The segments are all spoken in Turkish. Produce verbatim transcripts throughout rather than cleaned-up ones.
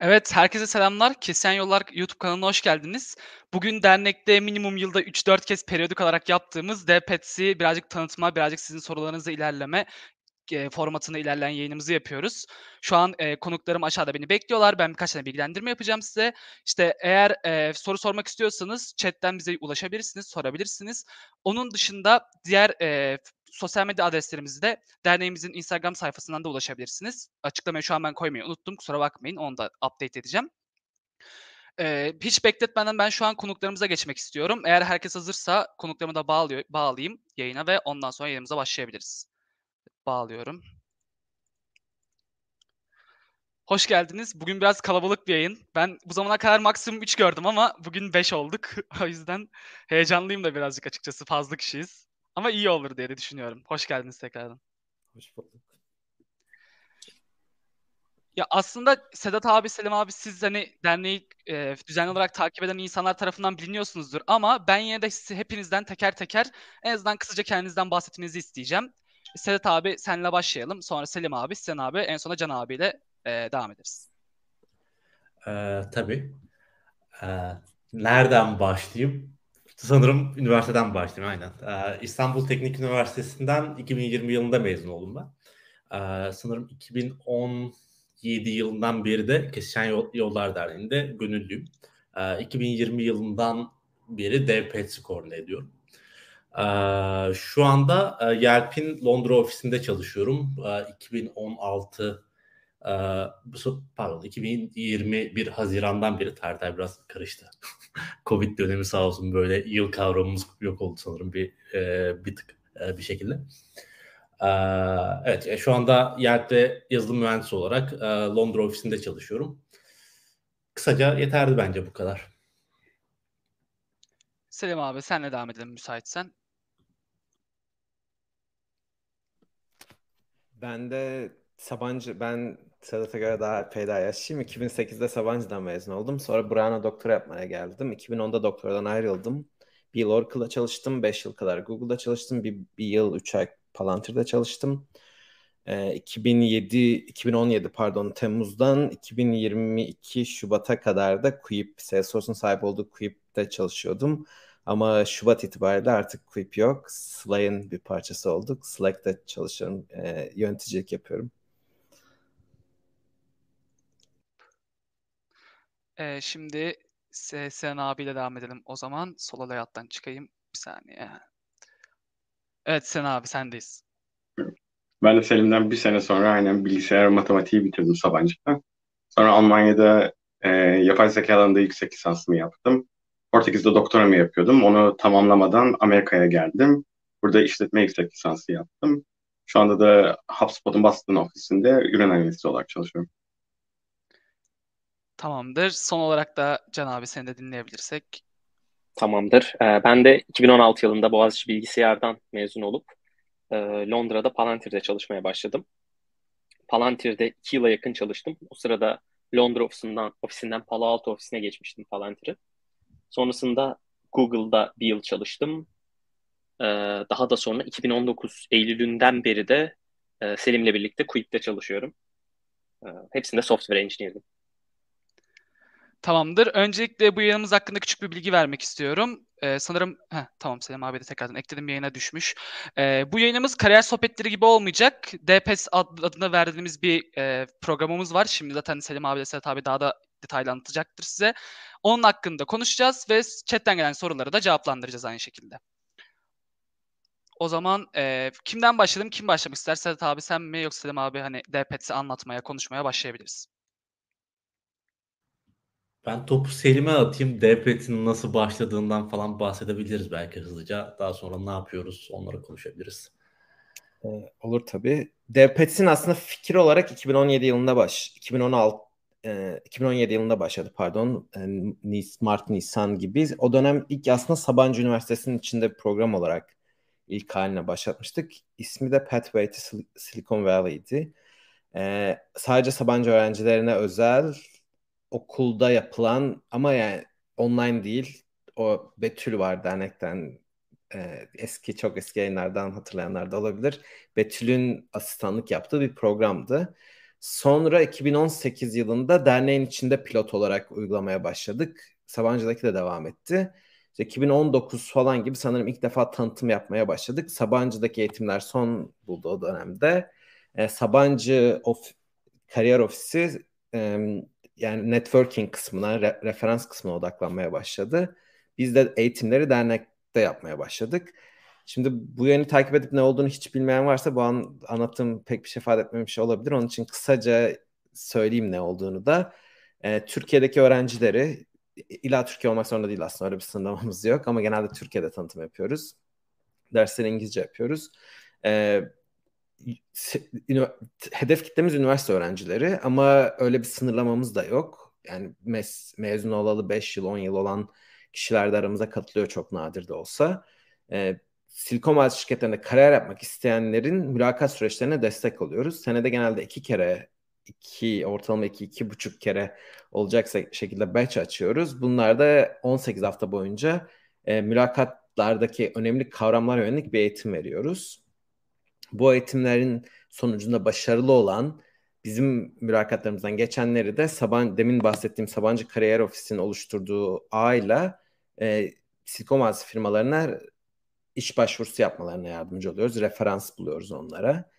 Evet, herkese selamlar. Kesişen Yollar YouTube kanalına hoş geldiniz. Bugün dernekte minimum yılda üç dört kez periyodik olarak yaptığımız DevPets'i birazcık tanıtma, birazcık sizin sorularınızla ilerleme e, formatına ilerleyen yayınımızı yapıyoruz. Şu an e, konuklarım aşağıda beni bekliyorlar. Ben birkaç tane bilgilendirme yapacağım size. İşte eğer e, soru sormak istiyorsanız chatten bize ulaşabilirsiniz, sorabilirsiniz. Onun dışında diğer e, sosyal medya adreslerimizi de derneğimizin Instagram sayfasından da ulaşabilirsiniz. Açıklamayı şu an ben koymayı unuttum. Kusura bakmayın. Onu da update edeceğim. Ee, hiç bekletmeden ben şu an konuklarımıza geçmek istiyorum. Eğer herkes hazırsa konuklarımı da bağlıyor, bağlayayım yayına ve ondan sonra yayınımıza başlayabiliriz. Bağlıyorum. Hoş geldiniz. Bugün biraz kalabalık bir yayın. Ben bu zamana kadar maksimum üç gördüm ama bugün beş olduk. O yüzden heyecanlıyım da birazcık açıkçası. Fazla kişiyiz. Ama iyi olur diye de düşünüyorum. Hoş geldiniz tekrardan. Hoş bulduk. Ya aslında Sedat abi, Selim abi siz hani derneği e, düzenli olarak takip eden insanlar tarafından biliniyorsunuzdur. Ama ben yine de sizi hepinizden teker teker en azından kısaca kendinizden bahsetmenizi isteyeceğim. Sedat abi senle başlayalım. Sonra Selim abi, Sinan abi, en sona Can abiyle e, devam ederiz. Ee, tabii. Ee, nereden başlayayım? Sanırım üniversiteden başlayayım aynen. Ee, İstanbul Teknik Üniversitesi'nden iki bin yirmi yılında mezun oldum ben. Ee, sanırım iki bin on yedi yılından beri de Kesişen Yollar Derneği'nde gönüllüyüm. Ee, iki bin yirmi yılından beri DevPets'i koordine ediyorum. Ee, şu anda e, Yelp'in Londra ofisinde çalışıyorum. Ee, iki bin on altı e, pardon iki bin yirmi bir Haziran'dan beri tarihler biraz karıştı. Covid dönemi sağ olsun böyle yıl kavramımız yok oldu sanırım bir e, bir tık e, bir şekilde. E, evet e, şu anda Yelp'te yazılım mühendisi olarak e, Londra ofisinde çalışıyorum. Kısaca yeterli bence bu kadar. Selim abi senle devam edelim müsaitsen. Ben de Sabancı, ben Sedat'a göre daha epey daha yaşlıyım. iki bin sekizde Sabancı'dan mezun oldum. Sonra Brown'a doktora yapmaya geldim. iki bin onda doktoradan ayrıldım. Bir yıl Oracle'da çalıştım. beş yıl kadar Google'da çalıştım. Bir, bir yıl üç ay Palantir'de çalıştım. Ee, iki bin yedi, iki bin on yedi pardon Temmuz'dan iki bin yirmi iki Şubat'a kadar da Quip, Salesforce'un sahip olduğu Quip'te çalışıyordum. Ama Şubat itibariyle artık Quip yok. Slack'ın bir parçası olduk. Slack'te çalışıyorum, e, yöneticilik yapıyorum. Ee, şimdi Sinan abiyle devam edelim o zaman. Sol alayattan çıkayım. Bir saniye. Evet Sinan abi sendeyiz. Ben de Selim'den bir sene sonra aynen bilgisayar matematiği bitirdim Sabancı'da. Sonra Almanya'da e, yapay zeka alanında yüksek lisansımı yaptım. Portekiz'de doktoramı yapıyordum. Onu tamamlamadan Amerika'ya geldim. Burada işletme yüksek lisansı yaptım. Şu anda da HubSpot'un Boston ofisinde ürün analisti olarak çalışıyorum. Tamamdır. Son olarak da Can abi seni de dinleyebilirsek. Tamamdır. Ben de iki bin on altı yılında Boğaziçi Bilgisayar'dan mezun olup Londra'da Palantir'de çalışmaya başladım. Palantir'de iki yıla yakın çalıştım. O sırada Londra ofisinden, ofisinden Palo Alto ofisine geçmiştim Palantir'i. Sonrasında Google'da bir yıl çalıştım. Daha da sonra iki bin on dokuz Eylül'ünden beri de Selim'le birlikte Quip'te çalışıyorum. Hepsinde software engineer'dim. Tamamdır. Öncelikle bu yayınımız hakkında küçük bir bilgi vermek istiyorum. Ee, sanırım heh, tamam Selim abi de tekrardan ekledim yayına düşmüş. Ee, bu yayınımız kariyer sohbetleri gibi olmayacak. D-Pets adına verdiğimiz bir e, programımız var. Şimdi zaten Selim abi de Sedat abi daha da detaylı anlatacaktır size. Onun hakkında konuşacağız ve chatten gelen soruları da cevaplandıracağız aynı şekilde. O zaman e, kimden başlayalım? Kim başlamak ister? Sedat abi sen mi yoksa Selim abi hani D-Pets'i anlatmaya, konuşmaya başlayabiliriz. Ben topu Selim'e atayım. D-Pets'in nasıl başladığından falan bahsedebiliriz belki hızlıca. Daha sonra ne yapıyoruz onlara konuşabiliriz. Ee, olur tabii. D-Pets'in aslında fikir olarak iki bin on yedi yılında baş, iki bin on altı, e, iki bin on yedi yılında başladı pardon. E, Mart, Nisan gibi. O dönem ilk aslında Sabancı Üniversitesi'nin içinde program olarak ilk haline başlatmıştık. İsmi de Pathway to Sil- Silicon Valley'di. E, sadece Sabancı öğrencilerine özel okulda yapılan ama yani online değil. O Betül var dernekten e, eski çok eski yayınlardan hatırlayanlar da olabilir. Betül'ün asistanlık yaptığı bir programdı. Sonra iki bin on sekiz yılında derneğin içinde pilot olarak uygulamaya başladık. Sabancı'daki de devam etti. İşte iki bin on dokuz falan gibi sanırım ilk defa tanıtım yapmaya başladık. Sabancı'daki eğitimler son buldu o dönemde. E, Sabancı of, Kariyer Ofisi e, yani networking kısmına, re, referans kısmına odaklanmaya başladı. Biz de eğitimleri dernekte yapmaya başladık. Şimdi bu yönü takip edip ne olduğunu hiç bilmeyen varsa bu an anlattığım pek bir şey ifade etmemiş olabilir. Onun için kısaca söyleyeyim ne olduğunu da. E, Türkiye'deki öğrencileri, illa Türkiye olmak zorunda değil aslında, öyle bir sınırlamamız yok. Ama genelde Türkiye'de tanıtım yapıyoruz. Dersleri İngilizce yapıyoruz. E, hedef kitlemiz üniversite öğrencileri ama öyle bir sınırlamamız da yok. Yani mes- mezun olalı beş yıl on yıl olan kişiler de aramıza katılıyor, çok nadir de olsa. E, Silikon Vadisi şirketlerinde kariyer yapmak isteyenlerin mülakat süreçlerine destek oluyoruz. Senede genelde iki kere, iki, ortalama iki, iki buçuk kere olacak şekilde batch açıyoruz. Bunlar da on sekiz hafta boyunca e, mülakatlardaki önemli kavramlara yönelik bir eğitim veriyoruz. Bu eğitimlerin sonucunda başarılı olan, bizim mülakatlarımızdan geçenleri de Saban, demin bahsettiğim Sabancı Kariyer Ofisi'nin oluşturduğu ağıyla e, Silikon Vadisi firmalarına iş başvurusu yapmalarına yardımcı oluyoruz. Referans buluyoruz onlara.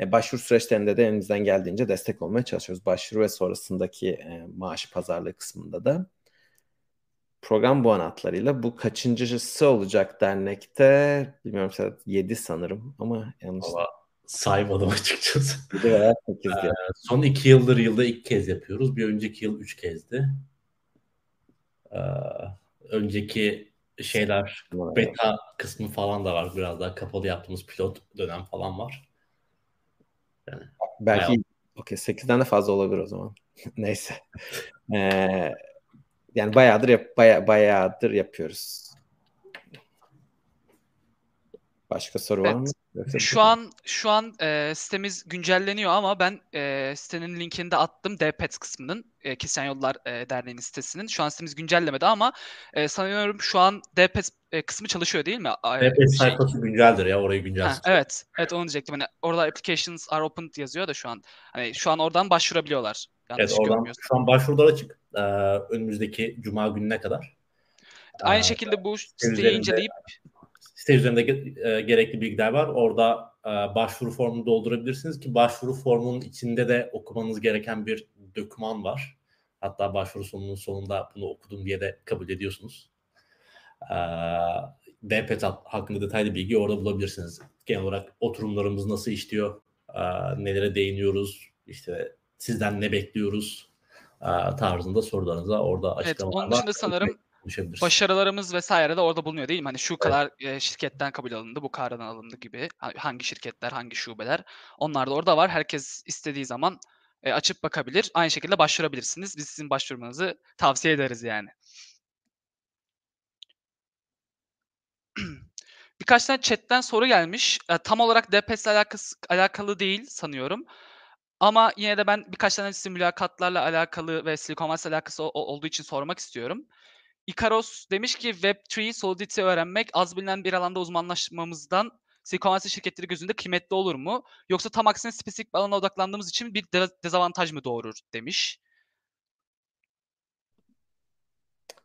E, başvuru süreçlerinde de elimizden geldiğince destek olmaya çalışıyoruz. Başvuru ve sonrasındaki e, maaş pazarlığı kısmında da. Program bu an hatlarıyla. Bu kaçıncısı olacak dernekte? Bilmiyorum, saat yedi sanırım ama yanlış. Valla saymadım açıkçası. Evet, e, son iki yıldır yılda iki kez yapıyoruz. Bir önceki yıl üç kezdi. E, önceki şeyler, beta kısmı falan da var. Biraz daha kapalı yaptığımız pilot dönem falan var. Yani, belki okay, sekizden de fazla olabilir o zaman. Neyse. Ee, yani bayağıdır, yap, baya, bayağıdır yapıyoruz. Başka soru evet. Var mı? Yoksa şu mi? an şu an e, sitemiz güncelleniyor ama ben e, sitenin linkini de attım. D-Pets kısmının, e, Kesişen Yollar e, Derneği'nin sitesinin. Şu an sitemiz güncellemedi ama e, sanıyorum şu an D-Pets e, kısmı çalışıyor değil mi? D-Pets şey... sayfası günceldir ya, orayı günceldir. Evet, evet onu diyecektim. Hani orada applications are opened yazıyor da şu an. Hani şu an oradan başvurabiliyorlar. Yanlış evet, oradan şu an başvurular açık. Ee, önümüzdeki cuma gününe kadar. Aynı ee, şekilde bu siteyi inceleyip site üzerinde gerekli bilgiler var. Orada başvuru formunu doldurabilirsiniz ki başvuru formunun içinde de okumanız gereken bir doküman var. Hatta başvuru sonunun sonunda bunu okudum diye de kabul ediyorsunuz. D P T hakkında detaylı bilgi orada bulabilirsiniz. Genel olarak oturumlarımız nasıl işliyor, nelere değiniyoruz, işte sizden ne bekliyoruz tarzında sorularınıza orada açıklamalar var. Evet, onun dışında sanırım başarılarımız vesaire de orada bulunuyor değil mi? Hani şu kadar evet. şirketten kabul alındı, bu karardan alındı gibi. Hangi şirketler, hangi şubeler. Onlar da orada var. Herkes istediği zaman açıp bakabilir. Aynı şekilde başvurabilirsiniz. Biz sizin başvurmanızı tavsiye ederiz yani. Birkaç tane chatten soru gelmiş. Tam olarak D P S ile alakalı değil sanıyorum. Ama yine de ben birkaç tane sizin mülakatlarla alakalı ve Silikon Vadisi alakası olduğu için sormak istiyorum. İkaros demiş ki Web üç Solidity öğrenmek az bilinen bir alanda uzmanlaşmamızdan Silikon Vadisi şirketleri gözünde kıymetli olur mu? Yoksa tam aksine spesifik bir alana odaklandığımız için bir dezavantaj mı doğurur demiş.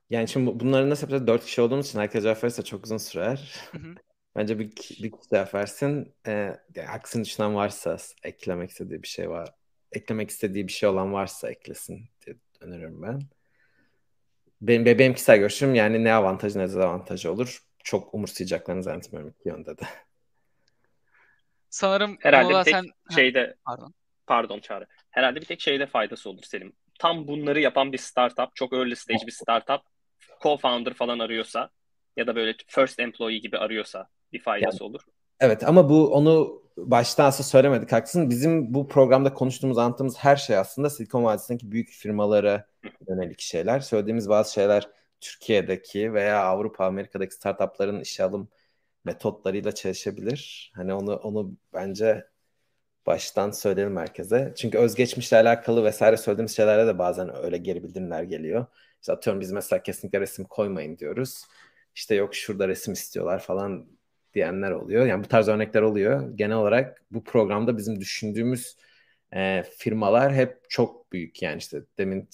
Yani şimdi bunların nasıl yapacağız? Dört kişi olduğumuz için herkes cevap verirse çok uzun sürer. Hı hı. Bence bir, bir kişi cevap versin. Ee, yani aksinin içinden varsa eklemek istediği bir şey var. Eklemek istediği bir şey olan varsa eklesin diye öneririm ben. Benim, benim kişisel görüşüm yani ne avantajı ne dezavantajı olur. Çok umursayacaklarını zannetmiyorum iki yönde de. Sanırım herhalde bir tek sen... şeyde pardon. pardon Çağrı. Herhalde bir tek şeyde faydası olur Selim. Tam bunları yapan bir startup, çok early stage bir startup, co-founder falan arıyorsa ya da böyle first employee gibi arıyorsa bir faydası yani, olur. Evet ama bu onu baştan aslında söylemedik, haklısın. Bizim bu programda konuştuğumuz, anlattığımız her şey aslında Silikon Vadisi'ndeki büyük firmalara yönelik şeyler. Söylediğimiz bazı şeyler Türkiye'deki veya Avrupa, Amerika'daki startupların işe alım metotlarıyla çelişebilir. Hani onu onu bence baştan söyleyelim herkese. Çünkü özgeçmişle alakalı vesaire söylediğimiz şeylere de bazen öyle geri bildirimler geliyor. İşte atıyorum biz mesela kesinlikle resim koymayın diyoruz. İşte yok şurada resim istiyorlar falan diyenler oluyor. Yani bu tarz örnekler oluyor. Genel olarak bu programda bizim düşündüğümüz e, firmalar hep çok büyük. Yani işte demin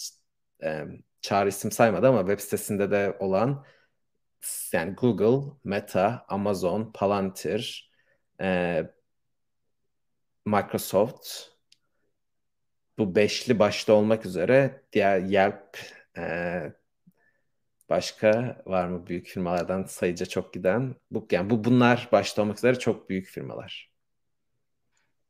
e, Çağrı isim saymadı ama web sitesinde de olan yani Google, Meta, Amazon, Palantir, e, Microsoft, bu beşli başta olmak üzere diğer Yelp, e, başka var mı büyük firmalardan sayıca çok giden? Bu, yani bu bunlar başta olmak üzere çok büyük firmalar.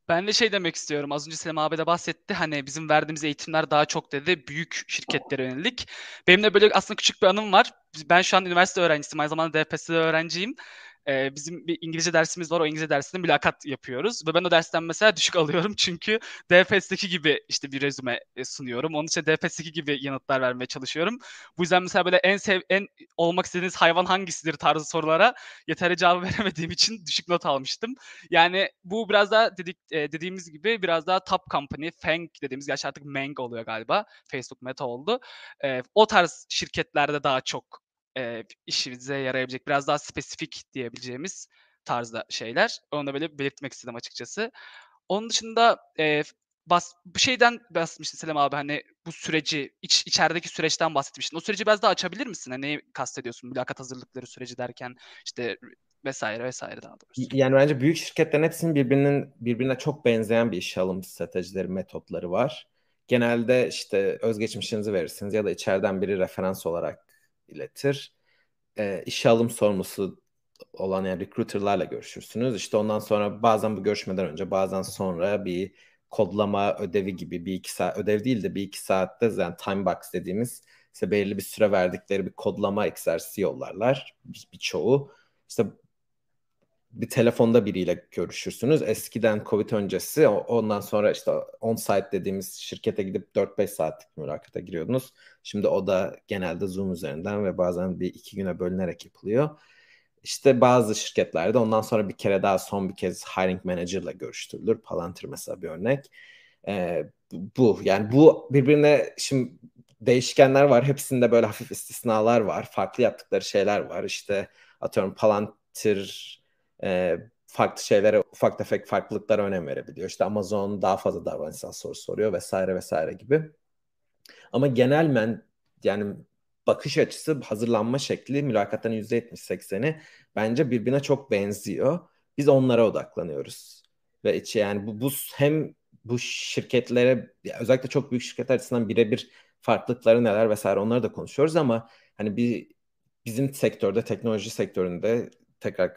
Ben de şey demek istiyorum. Az önce Selim abi de bahsetti. Hani bizim verdiğimiz eğitimler daha çok dedi büyük şirketlere yönelik. Benim de böyle aslında küçük bir anım var. Ben şu an üniversite öğrencisiyim. Aynı zamanda D Pets'te öğrenciyim. Ee, bizim bir İngilizce dersimiz var. O İngilizce dersinde mülakat yapıyoruz. Ve ben o dersten mesela düşük alıyorum. Çünkü D Pets'teki gibi işte bir rezüme sunuyorum. Onun için D Pets'teki gibi yanıtlar vermeye çalışıyorum. Bu yüzden mesela böyle en sev en olmak istediğiniz hayvan hangisidir tarzı sorulara yeterli cevap veremediğim için düşük not almıştım. Yani bu biraz daha dedik, e, dediğimiz gibi biraz daha top company, F A N G dediğimiz, gerçi artık M A N G oluyor galiba. Facebook Meta oldu. E, o tarz şirketlerde daha çok E, işimize yarayabilecek, biraz daha spesifik diyebileceğimiz tarzda şeyler. Onu da böyle belirtmek istedim açıkçası. Onun dışında e, bas, bu şeyden bahsetmiştin Selam abi, hani bu süreci, iç, içerideki süreçten bahsetmiştin. O süreci biraz daha açabilir misin? Hani neyi kastediyorsun? Mülakat hazırlıkları süreci derken işte vesaire vesaire daha doğrusu. Yani bence büyük şirketlerin hepsinin birbirinin birbirine çok benzeyen bir iş alım stratejileri, metotları var. Genelde işte özgeçmişinizi verirsiniz ya da içeriden biri referans olarak iletir. E, işe alım sorumlusu olan yani recruiterlarla görüşürsünüz. İşte ondan sonra bazen bu görüşmeden önce bazen sonra bir kodlama ödevi gibi bir iki saat ödev değil de bir iki saatte yani time box dediğimiz işte belirli bir süre verdikleri bir kodlama egzersizi yollarlar birçoğu. İşte bir telefonda biriyle görüşürsünüz. Eskiden Covid öncesi ondan sonra işte on-site dediğimiz şirkete gidip dört beş saatlik mülakata giriyordunuz. Şimdi o da genelde Zoom üzerinden ve bazen bir iki güne bölünerek yapılıyor. İşte bazı şirketlerde ondan sonra bir kere daha son bir kez hiring manager'la görüştürülür. Palantir mesela bir örnek. Ee, bu yani bu birbirine şimdi değişkenler var. Hepsinde böyle hafif istisnalar var. Farklı yaptıkları şeyler var. İşte atıyorum Palantir E, farklı şeylere, ufak tefek farklılıklara önem verebiliyor. İşte Amazon daha fazla davranışsal soru soruyor vesaire vesaire gibi. Ama genelmen yani bakış açısı, hazırlanma şekli, mülakattan yüzde yetmiş sekseni bence birbirine çok benziyor. Biz onlara odaklanıyoruz. Ve içi yani bu, bu hem bu şirketlere, özellikle çok büyük şirketler açısından birebir farklılıkları neler vesaire onları da konuşuyoruz ama hani bir bizim sektörde, teknoloji sektöründe Tekrar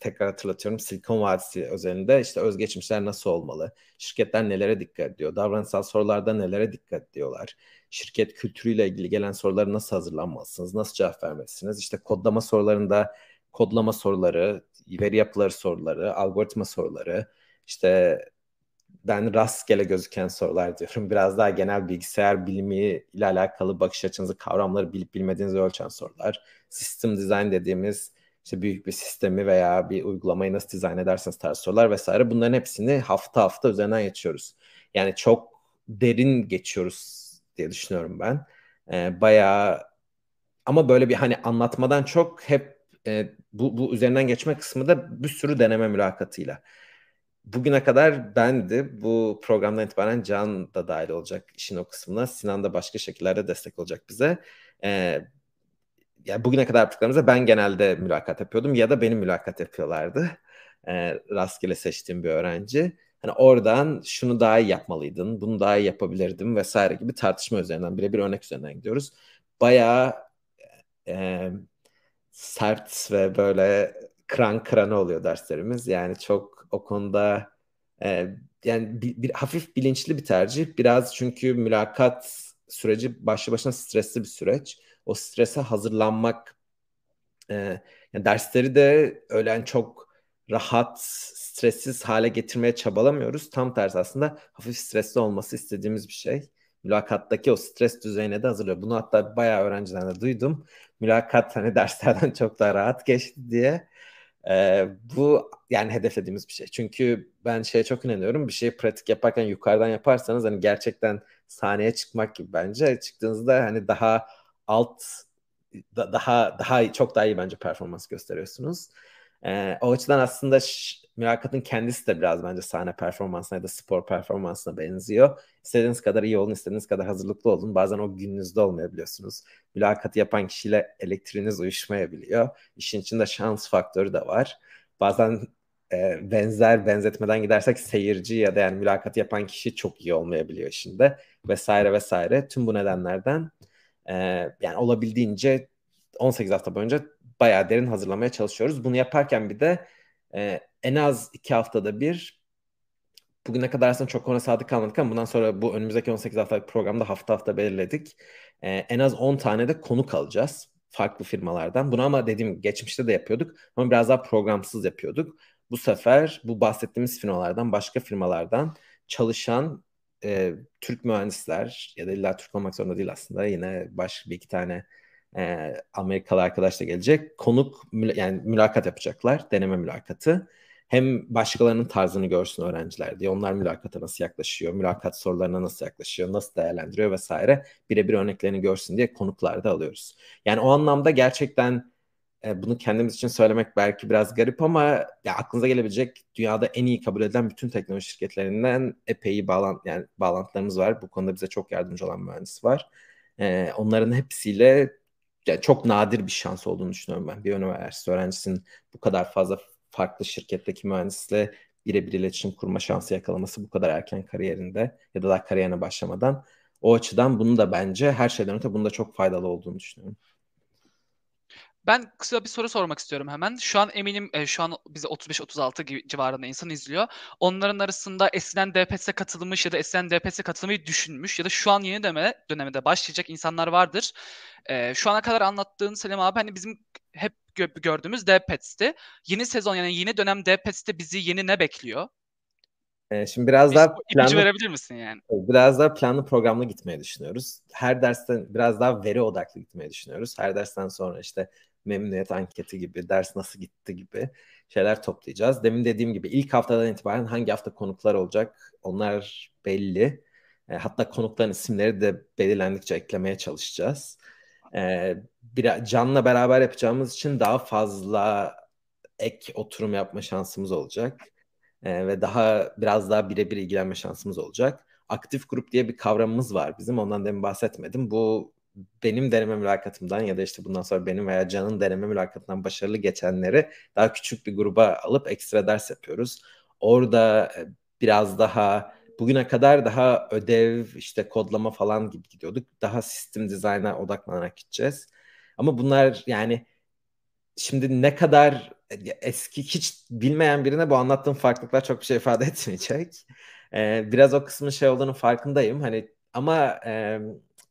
tekrar hatırlatıyorum. Silikon Vadisi özelinde işte özgeçmişler nasıl olmalı? Şirketler nelere dikkat ediyor? Davranışsal sorularda nelere dikkat ediyorlar? Şirket kültürüyle ilgili gelen sorulara nasıl hazırlanmalısınız? Nasıl cevap vermelisiniz? İşte kodlama sorularında kodlama soruları, veri yapıları soruları, algoritma soruları, işte ben rastgele gözüken sorular diyorum. Biraz daha genel bilgisayar bilimi ile alakalı bakış açınızı, kavramları bilip bilmediğinizi ölçen sorular. System design dediğimiz İşte büyük bir sistemi veya bir uygulamayı nasıl dizayn edersiniz tarzı sorular vesaire. Bunların hepsini hafta hafta üzerinden geçiyoruz. Yani çok derin geçiyoruz diye düşünüyorum ben. Ee, bayağı ama böyle bir hani anlatmadan çok hep e, bu, bu üzerinden geçme kısmı da bir sürü deneme mülakatıyla. Bugüne kadar bendi. Bu programdan itibaren Can da dahil olacak işin o kısmına. Sinan da başka şekillerde destek olacak bize. Evet. Yani bugüne kadar yaptıklarımızda ben genelde mülakat yapıyordum ya da benim mülakat yapıyorlardı. E, rastgele seçtiğim bir öğrenci. Hani oradan şunu daha iyi yapmalıydın, bunu daha iyi yapabilirdim vesaire gibi tartışma üzerinden, birebir örnek üzerinden gidiyoruz. Bayağı e, sert ve böyle kıran kırana oluyor derslerimiz. Yani çok o konuda e, yani bir, bir hafif bilinçli bir tercih. Biraz çünkü mülakat süreci başlı başına stresli bir süreç. O strese hazırlanmak, e, yani dersleri de öyle yani çok rahat, stressiz hale getirmeye çabalamıyoruz. Tam tersi aslında hafif stresli olması istediğimiz bir şey. Mülakattaki o stres düzeyine de hazırlıyor. Bunu hatta bayağı öğrencilerden de duydum. Mülakat hani derslerden çok daha rahat geçti diye. E, bu yani hedeflediğimiz bir şey. Çünkü ben şeye çok inanıyorum. Bir şeyi pratik yaparken yukarıdan yaparsanız hani gerçekten sahneye çıkmak gibi bence. Çıktığınızda hani daha alt da, daha daha çok daha iyi bence performans gösteriyorsunuz. Ee, o açıdan aslında ş- mülakatın kendisi de biraz bence sahne performansına ya da spor performansına benziyor. İstediğiniz kadar iyi olun, istediğiniz kadar hazırlıklı olun. Bazen o gününüzde olmayabiliyorsunuz. Mülakatı yapan kişiyle elektriğiniz uyuşmayabiliyor. İşin içinde şans faktörü de var. Bazen e, benzer benzetmeden gidersek seyirci ya da yani mülakatı yapan kişi çok iyi olmayabiliyor işinde vesaire vesaire. Tüm bu nedenlerden e, yani olabildiğince on sekiz hafta boyunca bayağı derin hazırlamaya çalışıyoruz. Bunu yaparken bir de e, en az iki haftada bir, bugüne kadar aslında çok ona sadık kalmadık ama bundan sonra bu önümüzdeki on sekiz haftalık programda hafta hafta belirledik. E, en az on tane de konuk alacağız farklı firmalardan. Bunu ama dediğim geçmişte de yapıyorduk ama biraz daha programsız yapıyorduk. Bu sefer bu bahsettiğimiz firmalardan, başka firmalardan çalışan e, Türk mühendisler ya da illa Türk olmak zorunda değil aslında, yine başka bir iki tane E, Amerikalı arkadaş da gelecek. Konuk müla- yani mülakat yapacaklar. Deneme mülakatı. Hem başkalarının tarzını görsün öğrenciler diye. Onlar mülakata nasıl yaklaşıyor? Mülakat sorularına nasıl yaklaşıyor? Nasıl değerlendiriyor vesaire. Birebir örneklerini görsün diye konuklar da alıyoruz. Yani o anlamda gerçekten e, bunu kendimiz için söylemek belki biraz garip ama ya aklınıza gelebilecek dünyada en iyi kabul edilen bütün teknoloji şirketlerinden epey bağlan- yani bağlantılarımız var. Bu konuda bize çok yardımcı olan mühendis var. E, onların hepsiyle yani çok nadir bir şans olduğunu düşünüyorum ben. Bir üniversite öğrencisinin bu kadar fazla farklı şirketteki mühendisle birebir iletişim kurma şansı yakalaması bu kadar erken kariyerinde ya da daha kariyerine başlamadan. O açıdan bunu da bence her şeyden öte bunun da çok faydalı olduğunu düşünüyorum. Ben kısa bir soru sormak istiyorum hemen. Şu an eminim e, şu an bizi otuz beş otuz altı civarında insan izliyor. Onların arasında eskiden D P S'e katılmış ya da eskiden D P S'e katılmayı düşünmüş ya da şu an yeni deme, dönemde başlayacak insanlar vardır. E, şu ana kadar anlattığın Selim abi hani bizim hep gö- gördüğümüz D Pets'ti. Yeni sezon yani yeni dönem D Pets'te bizi yeni ne bekliyor? E, şimdi biraz daha planlı, verebilir misin yani? Biraz daha planlı programlı gitmeyi düşünüyoruz. Her dersten biraz daha veri odaklı gitmeyi düşünüyoruz. Her dersten sonra işte memnuniyet anketi gibi, ders nasıl gitti gibi şeyler toplayacağız. Demin dediğim gibi ilk haftadan itibaren hangi hafta konuklar olacak onlar belli. E, hatta konukların isimleri de belirlendikçe eklemeye çalışacağız. E, bir, Can'la beraber yapacağımız için daha fazla ek oturum yapma şansımız olacak. E, ve daha biraz daha birebir ilgilenme şansımız olacak. Aktif grup diye bir kavramımız var bizim. Ondan demin bahsetmedim. Bu benim deneme mülakatımdan ya da işte bundan sonra benim veya Can'ın deneme mülakatından başarılı geçenleri daha küçük bir gruba alıp ekstra ders yapıyoruz. Orada biraz daha bugüne kadar daha ödev, işte kodlama falan gibi gidiyorduk. Daha sistem dizayna odaklanarak gideceğiz. Ama bunlar yani şimdi ne kadar eski hiç bilmeyen birine bu anlattığım farklılıklar çok bir şey ifade etmeyecek. Ee, biraz o kısmın şey olduğunu farkındayım. Hani ama e,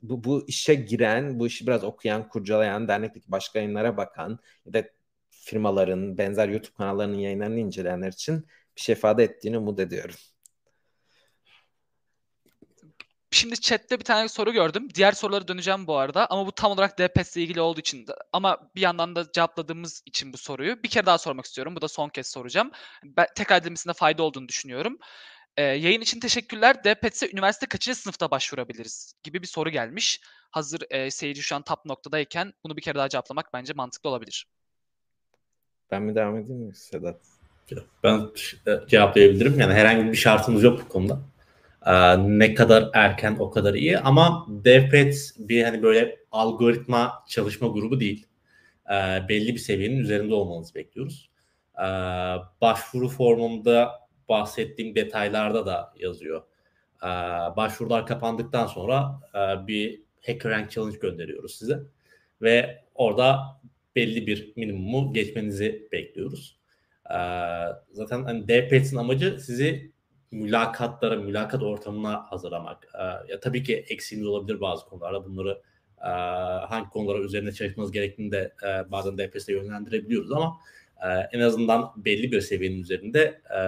Bu, bu işe giren, bu işi biraz okuyan, kurcalayan, dernekteki başka yayınlara bakan ya da firmaların, benzer YouTube kanallarının yayınlarını inceleyenler için bir şey ifade ettiğini umut ediyorum. Şimdi chatte bir tane soru gördüm. Diğer sorulara döneceğim bu arada ama bu tam olarak D P S ile ilgili olduğu için de, ama bir yandan da cevapladığımız için bu soruyu bir kere daha sormak istiyorum. Bu da son kez soracağım. Ben tekrar edilmesinde fayda olduğunu düşünüyorum. Ee, yayın için teşekkürler. D Pets'e üniversite kaçıncı sınıfta başvurabiliriz gibi bir soru gelmiş. Hazır e, seyirci şu an tap noktadayken bunu bir kere daha cevaplamak bence mantıklı olabilir. Ben mi devam edeyim mi Sedat? Ben cevaplayabilirim. Yani herhangi bir şartımız yok bu konuda. Ee, ne kadar erken o kadar iyi. Ama DevPets bir hani böyle algoritma çalışma grubu değil. Ee, belli bir seviyenin üzerinde olmanızı bekliyoruz. Ee, başvuru formunda bahsettiğim detaylarda da yazıyor. Ee, başvurular kapandıktan sonra e, bir HackerRank Challenge gönderiyoruz size. Ve orada belli bir minimumu geçmenizi bekliyoruz. Ee, zaten hani D Pets'in amacı sizi mülakatlara, mülakat ortamına hazırlamak. Ee, ya tabii ki eksiğiniz olabilir bazı konularda. Bunları e, hangi konulara üzerine çalışmanız gerektiğini de e, bazen D Pets'e yönlendirebiliyoruz ama e, en azından belli bir seviyenin üzerinde e,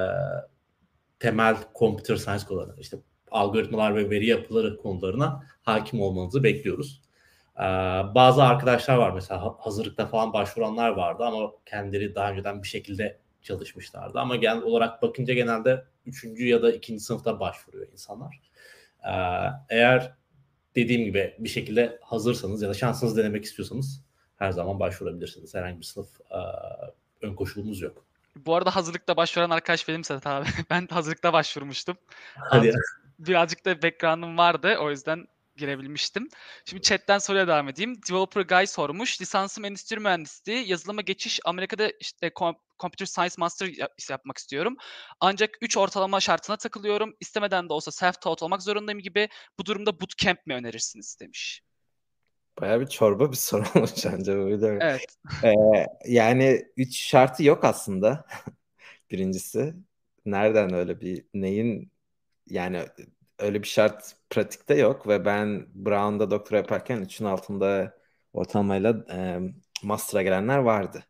temel computer science konuları, işte algoritmalar ve veri yapıları konularına hakim olmanızı bekliyoruz. Ee, bazı arkadaşlar var mesela hazırlıkta falan başvuranlar vardı ama kendileri daha önceden bir şekilde çalışmışlardı. Ama genel olarak bakınca genelde üçüncü ya da ikinci sınıfta başvuruyor insanlar. Ee, eğer dediğim gibi bir şekilde hazırsanız ya da şansınızı denemek istiyorsanız her zaman başvurabilirsiniz. Herhangi bir sınıf e, ön koşulumuz yok. Bu arada hazırlıkta başvuran arkadaş benim Sedat abi. Ben hazırlıkta başvurmuştum. Hadi. Birazcık da background'ım vardı. O yüzden girebilmiştim. Şimdi chatten soruya devam edeyim. Developer Guy sormuş. Lisansım endüstri mühendisliği. Yazılıma geçiş Amerika'da işte Computer Science Master yapmak istiyorum. Ancak üç ortalama şartına takılıyorum. İstemeden de olsa self-taught olmak zorundayım gibi. Bu durumda bootcamp mi önerirsiniz demiş. Bayağı bir çorba bir soru olmuş bence böyle. Evet. Ee, yani üç şartı yok aslında. Birincisi. Nereden öyle bir neyin yani öyle bir şart pratikte yok ve ben Brown'da doktora yaparken üçün altında ortalamayla e, master'a gelenler vardı.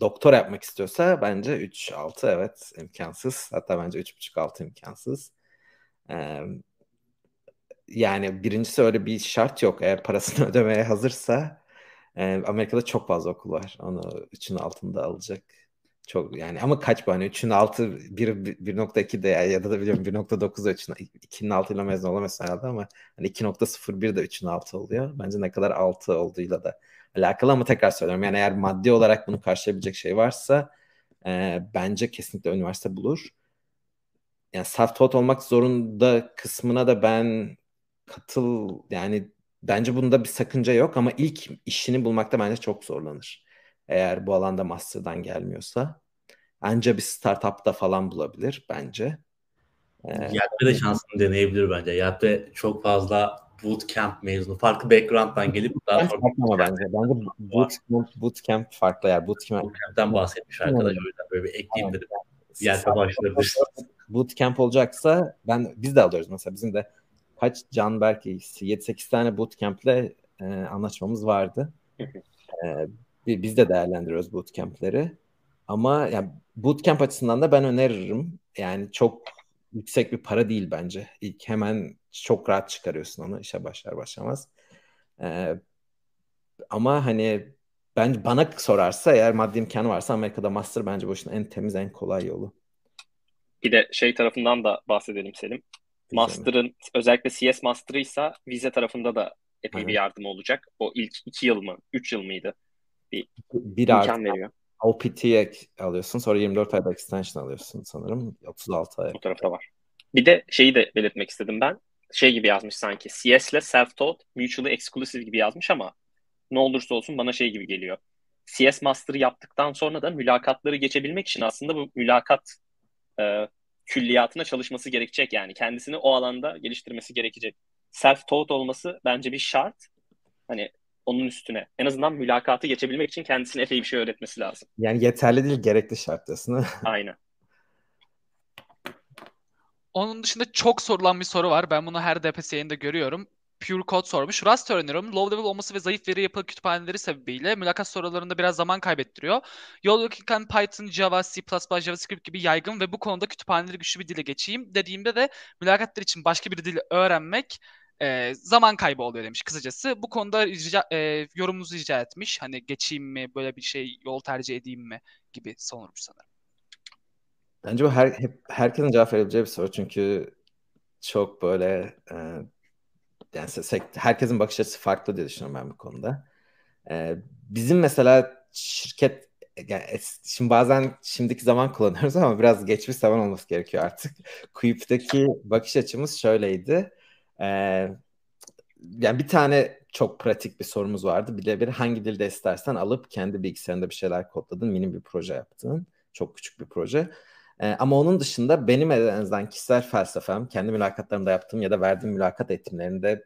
Doktora yapmak istiyorsa bence üç altı evet imkansız. Hatta bence üç buçuk altı imkansız. Ee, yani birincisi öyle bir şart yok. Eğer parasını ödemeye hazırsa e, Amerika'da çok fazla okul var. Onu üçün altında alacak. Çok yani ama kaç bu hani üçün altı bir, bir nokta iki de ya da da biliyorum bir nokta dokuz üçün ikinin altıyla mezun olamazsın herhalde ama hani iki nokta sıfır bir de üçün altı oluyor. Bence ne kadar altı olduğuyla da alakalı ama tekrar söylüyorum. Yani eğer maddi olarak bunu karşılayabilecek şey varsa e, bence kesinlikle üniversite bulur. Yani self-taught olmak zorunda kısmına da ben katıl yani bence bunda bir sakınca yok ama ilk işini bulmakta bence çok zorlanır. Eğer bu alanda master'dan gelmiyorsa. Anca bir startup'ta falan bulabilir bence. Ee, Yelp'te de şansını deneyebilir bence. Yelp'te çok fazla bootcamp mezunu. Farklı background'dan gelip daha farklı. Farklı bence. Bence bootcamp, bootcamp farklı yer. Bootcamp... Bootcamp'ten bahsetmiş arkadaş. O yüzden böyle bir ekleyeyim dedim. Yelp'e başlayabilir. Bootcamp olacaksa ben biz de alıyoruz mesela. Bizim de kaç Can belki yedi sekiz tane bootcamp'le e, anlaşmamız vardı. Evet. Biz de değerlendiriyoruz bootcamp'leri. Ama yani bootcamp açısından da ben öneririm. Yani çok yüksek bir para değil bence. İlk hemen çok rahat çıkarıyorsun onu işe başlar başlamaz. Ee, ama hani bence bana sorarsa eğer maddi imkanı varsa Amerika'da master bence bu işin en temiz en kolay yolu. Bir de şey tarafından da bahsedelim Selim. Master'ın özellikle C S master'ıysa vize tarafında da epey bir yardım olacak. O ilk iki yıl mı? Üç yıl mıydı? Bir, bir imkan veriyor. O P T'ye alıyorsun. Sonra yirmi dört ayda extension alıyorsun sanırım. otuz altı ay. Bu tarafta var. Bir de şeyi de belirtmek istedim ben. Şey gibi yazmış sanki. C S ile self-taught mutually exclusive gibi yazmış ama ne olursa olsun bana şey gibi geliyor. C S Master'ı yaptıktan sonra da mülakatları geçebilmek için aslında bu mülakat e, külliyatına çalışması gerekecek. Yani kendisini o alanda geliştirmesi gerekecek. Self-taught olması bence bir şart. Hani onun üstüne. En azından mülakatı geçebilmek için kendisine epey bir şey öğretmesi lazım. Yani yeterli değil, gerekli şartlasını. Aynen. Onun dışında çok sorulan bir soru var. Ben bunu her D P S yayında görüyorum. Pure Code sormuş. Rust öğreniyorum. Low level olması ve zayıf veri yapılı kütüphaneleri sebebiyle mülakat sorularında biraz zaman kaybettiriyor. Yol yakınken Python, Java, C plus plus, JavaScript gibi yaygın ve bu konuda kütüphaneleri güçlü bir dile geçeyim dediğimde de mülakatlar için başka bir dili öğrenmek E, zaman kaybı oluyor demiş kısacası. Bu konuda rica, e, yorumunuzu rica etmiş. Hani geçeyim mi, böyle bir şey yol tercih edeyim mi gibi sormuş sanırım. Bence bu her, hep, herkesin cevap verebileceği bir soru. Çünkü çok böyle e, yani herkesin bakış açısı farklı diye düşünüyorum ben bu konuda. E, bizim mesela şirket yani şimdi bazen şimdiki zaman kullanıyoruz ama biraz geçmiş zaman olması gerekiyor artık. Quip'teki bakış açımız şöyleydi. Ee, yani bir tane çok pratik bir sorumuz vardı. Birebir hangi dilde istersen alıp kendi bilgisayarında bir şeyler kodladın. Mini bir proje yaptın. Çok küçük bir proje. Ee, ama onun dışında benim en azından kişisel felsefem, kendi mülakatlarımda yaptığım ya da verdiğim mülakat eğitimlerinde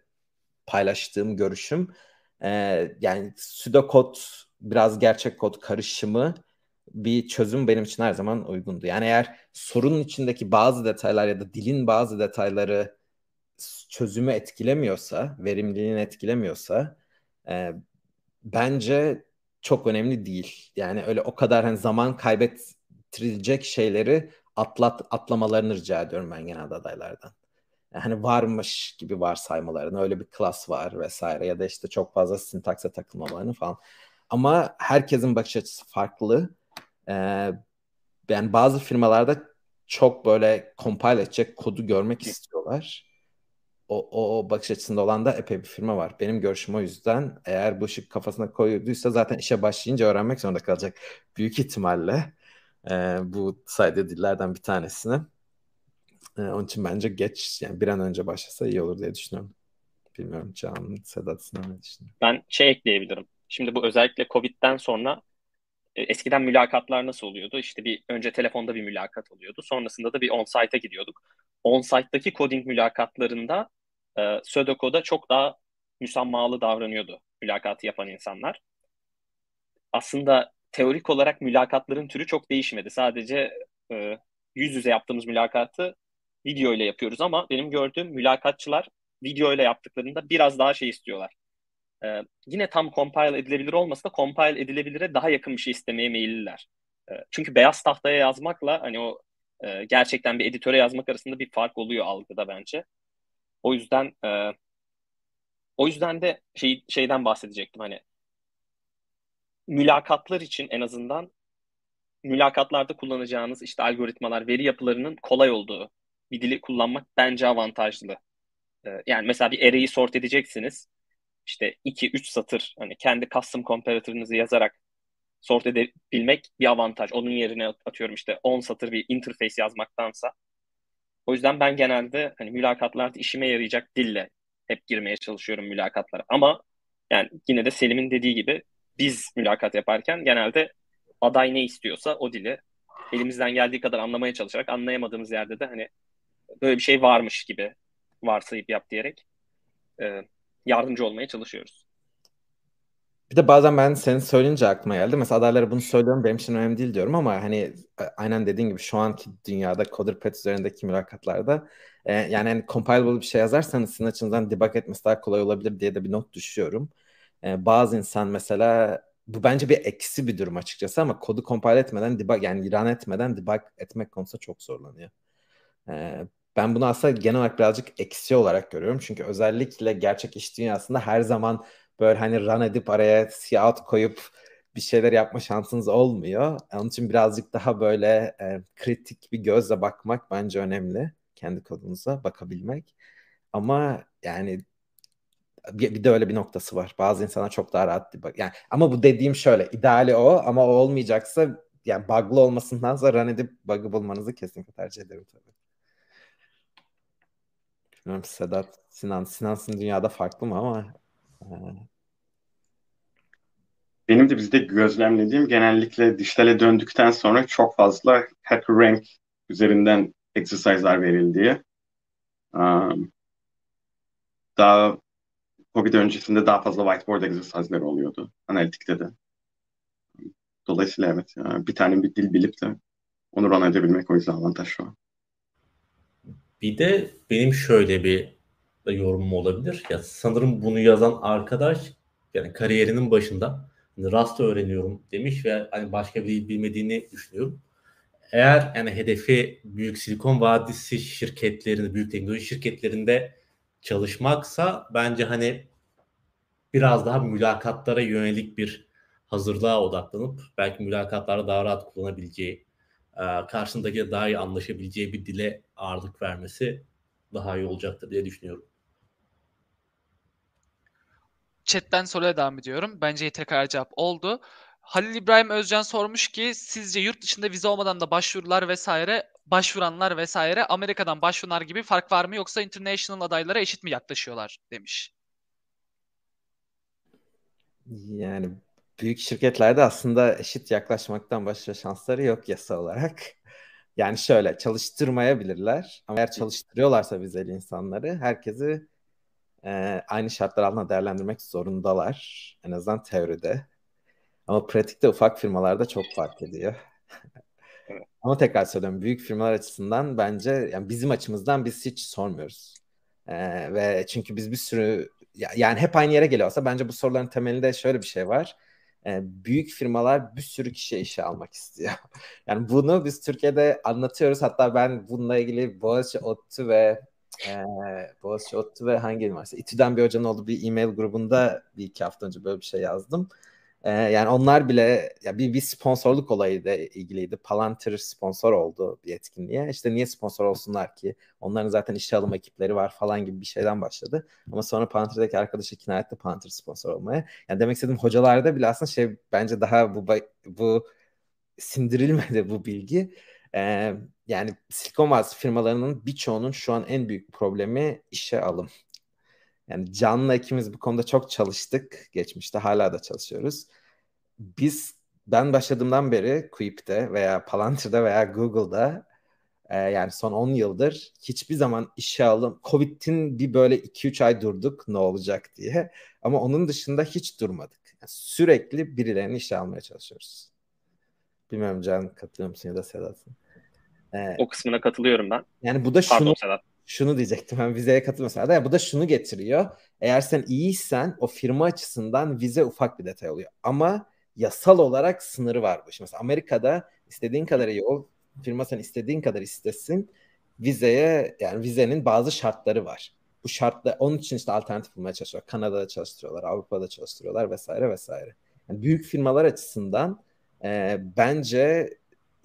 paylaştığım görüşüm. E, yani pseudokod, biraz gerçek kod karışımı bir çözüm benim için her zaman uygundu. Yani eğer sorunun içindeki bazı detaylar ya da dilin bazı detayları çözümü etkilemiyorsa, verimliliğini etkilemiyorsa e, bence çok önemli değil. Yani öyle o kadar hani zaman kaybettirilecek şeyleri atlat atlamalarını rica ediyorum ben genelde adaylardan. Hani varmış gibi varsaymalarını, öyle bir klas var vesaire ya da işte çok fazla sintaksa takılmalarını falan. Ama herkesin bakış açısı farklı. E, yani bazı firmalarda çok böyle compile edecek kodu görmek istiyorlar. O, o, o bakış açısında olan da epey bir firma var. Benim görüşüm o yüzden. Eğer bu ışık kafasına koyduysa zaten işe başlayınca öğrenmek zorunda kalacak. Büyük ihtimalle. e, bu sayede dillerden bir tanesini. E, onun için bence geç, yani bir an önce başlasa iyi olur diye düşünüyorum. Bilmiyorum Can, Sedat Sinan ne düşünüyor? Ben şey ekleyebilirim. Şimdi bu özellikle Covid'den sonra e, eskiden mülakatlar nasıl oluyordu? İşte bir önce telefonda bir mülakat oluyordu. Sonrasında da bir on-site'a gidiyorduk. On-site'daki coding mülakatlarında e, Södoko'da çok daha müsammalı davranıyordu mülakatı yapan insanlar. Aslında teorik olarak mülakatların türü çok değişmedi. Sadece e, yüz yüze yaptığımız mülakatı video ile yapıyoruz ama benim gördüğüm mülakatçılar video ile yaptıklarında biraz daha şey istiyorlar. Ee, yine tam compile edilebilir olmasa da compile edilebilire daha yakın bir şey istemeye meyilliler. Ee, çünkü beyaz tahtaya yazmakla hani o e, gerçekten bir editöre yazmak arasında bir fark oluyor algıda bence. O yüzden e, o yüzden de şey, şeyden bahsedecektim hani mülakatlar için en azından mülakatlarda kullanacağınız işte algoritmalar, veri yapılarının kolay olduğu bir dili kullanmak bence avantajlı. Yani mesela bir array'i sort edeceksiniz. İşte iki üç satır hani kendi custom comparator'ınızı yazarak sort edebilmek bir avantaj. Onun yerine atıyorum işte on satır bir interface yazmaktansa. O yüzden ben genelde hani mülakatlarda işime yarayacak dille hep girmeye çalışıyorum mülakatlara. Ama yani yine de Selim'in dediği gibi biz mülakat yaparken genelde aday ne istiyorsa o dili elimizden geldiği kadar anlamaya çalışarak anlayamadığımız yerde de hani böyle bir şey varmış gibi varsayıp yap diyerek e, yardımcı olmaya çalışıyoruz. Bir de bazen ben senin söyleyince aklıma geldi. Mesela adaylara bunu söylüyorum, benim için önemli değil diyorum ama hani aynen dediğin gibi şu anki dünyada CoderPad üzerindeki mülakatlarda e, yani hani compilable bir şey yazarsanız sizin açınızdan debug etmesi daha kolay olabilir diye de bir not düşüyorum. E, bazı insan mesela bu bence bir eksi bir durum açıkçası ama kodu compile etmeden debug yani run etmeden debug etmek konusunda çok zorlanıyor. Evet. Ben bunu aslında genel olarak birazcık eksi olarak görüyorum. Çünkü özellikle gerçek iş dünyasında her zaman böyle hani run edip araya siyah koyup bir şeyler yapma şansınız olmuyor. Onun için birazcık daha böyle e, kritik bir gözle bakmak bence önemli. Kendi kodunuza bakabilmek. Ama yani bir, bir de öyle bir noktası var. Bazı insanlar çok daha rahat debug. Yani, ama bu dediğim şöyle ideali o ama o olmayacaksa yani bug'lı olmasındansa run edip bug'ı bulmanızı kesinlikle tercih ederim tabii. Bilmiyorum Sedat, Sinan. Sinan'sın dünyada farklı mı ama? Benim de bizde gözlemlediğim genellikle dijitale döndükten sonra çok fazla HackerRank üzerinden exercise'lar verildiği. Daha COVID öncesinde daha fazla whiteboard exercise'ler oluyordu. Analitikte de. Dolayısıyla evet. Bir tane bir dil bilip de onu run edebilmek o yüzden avantaj şu an. Bir de benim şöyle bir yorumum olabilir. Ya sanırım bunu yazan arkadaş yani kariyerinin başında yani Rust'ı öğreniyorum demiş ve hani başka bir dil bilmediğini düşünüyorum. Eğer yani hedefi büyük Silikon Vadisi şirketlerinde, büyük teknoloji şirketlerinde çalışmaksa bence hani biraz daha mülakatlara yönelik bir hazırlığa odaklanıp belki mülakatlarda daha rahat kullanabileceği, karşısındaki daha iyi anlaşabileceği bir dile ağırlık vermesi daha iyi olacaktır diye düşünüyorum. Chat'ten soruya devam ediyorum. Bence tekrar cevap oldu. Halil İbrahim Özcan sormuş ki sizce yurt dışında vize olmadan da başvurular vesaire, başvuranlar vesaire Amerika'dan başvuranlar gibi fark var mı yoksa international adaylara eşit mi yaklaşıyorlar demiş. Yani büyük şirketlerde aslında eşit yaklaşmaktan başka şansları yok yasa olarak. Yani şöyle çalıştırmayabilirler ama eğer çalıştırıyorlarsa vizeli insanları herkesi e, aynı şartlar altında değerlendirmek zorundalar. En azından teoride. Ama pratikte ufak firmalarda çok fark ediyor. Ama tekrar söylüyorum büyük firmalar açısından bence yani bizim açımızdan biz hiç sormuyoruz. E, ve çünkü biz bir sürü yani hep aynı yere geliyorsa bence bu soruların temelinde şöyle bir şey var. Büyük firmalar bir sürü kişiye işe almak istiyor. Yani bunu biz Türkiye'de anlatıyoruz. Hatta ben bununla ilgili Boğaziçi, ODTÜ ve e, Boğaziçi, ODTÜ ve hangi üniversite? İTÜ'den bir hocanın olduğu bir e-mail grubunda bir iki hafta önce böyle bir şey yazdım. E, yani onlar bile ya bir, bir sponsorluk olayıyla ilgiliydi. Palantir sponsor oldu bir etkinliğe. İşte niye sponsor olsunlar ki? Onların zaten işe alım ekipleri var falan gibi bir şeyden başladı. Ama sonra Palantir'deki arkadaşı ikna etti Palantir sponsor olmaya. Yani demek istediğim hocalarda bile aslında şey bence daha bu bu sindirilmedi bu bilgi. Ee, yani Silikon Vadisi firmalarının birçoğunun şu an en büyük problemi işe alım. Yani Can'la ikimiz bu konuda çok çalıştık. Geçmişte hala da çalışıyoruz. Biz, ben başladığımdan beri Quip'te veya Palantir'de veya Google'da e, yani son on yıldır hiçbir zaman işe alım, Covid'in bir böyle iki üç ay durduk ne olacak diye. Ama onun dışında hiç durmadık. Yani sürekli birilerini işe almaya çalışıyoruz. Bilmiyorum Can, katılıyor musun ya da Sedat'ın? Ee, o kısmına katılıyorum ben. Yani bu da şunu... Pardon Sedat. Şunu diyecektim, ben vizeye katılmasam da bu da şunu getiriyor. Eğer sen iyiysen o firma açısından vize ufak bir detay oluyor. Ama yasal olarak sınırı var bu. Mesela Amerika'da istediğin kadar iyi ol, firma sen istediğin kadar istesin, vizeye, yani vizenin bazı şartları var. Bu şartla onun için işte alternatif bulmaya çalışıyorlar. Kanada'da çalıştırıyorlar, Avrupa'da çalıştırıyorlar vesaire vesaire. Yani büyük firmalar açısından e, bence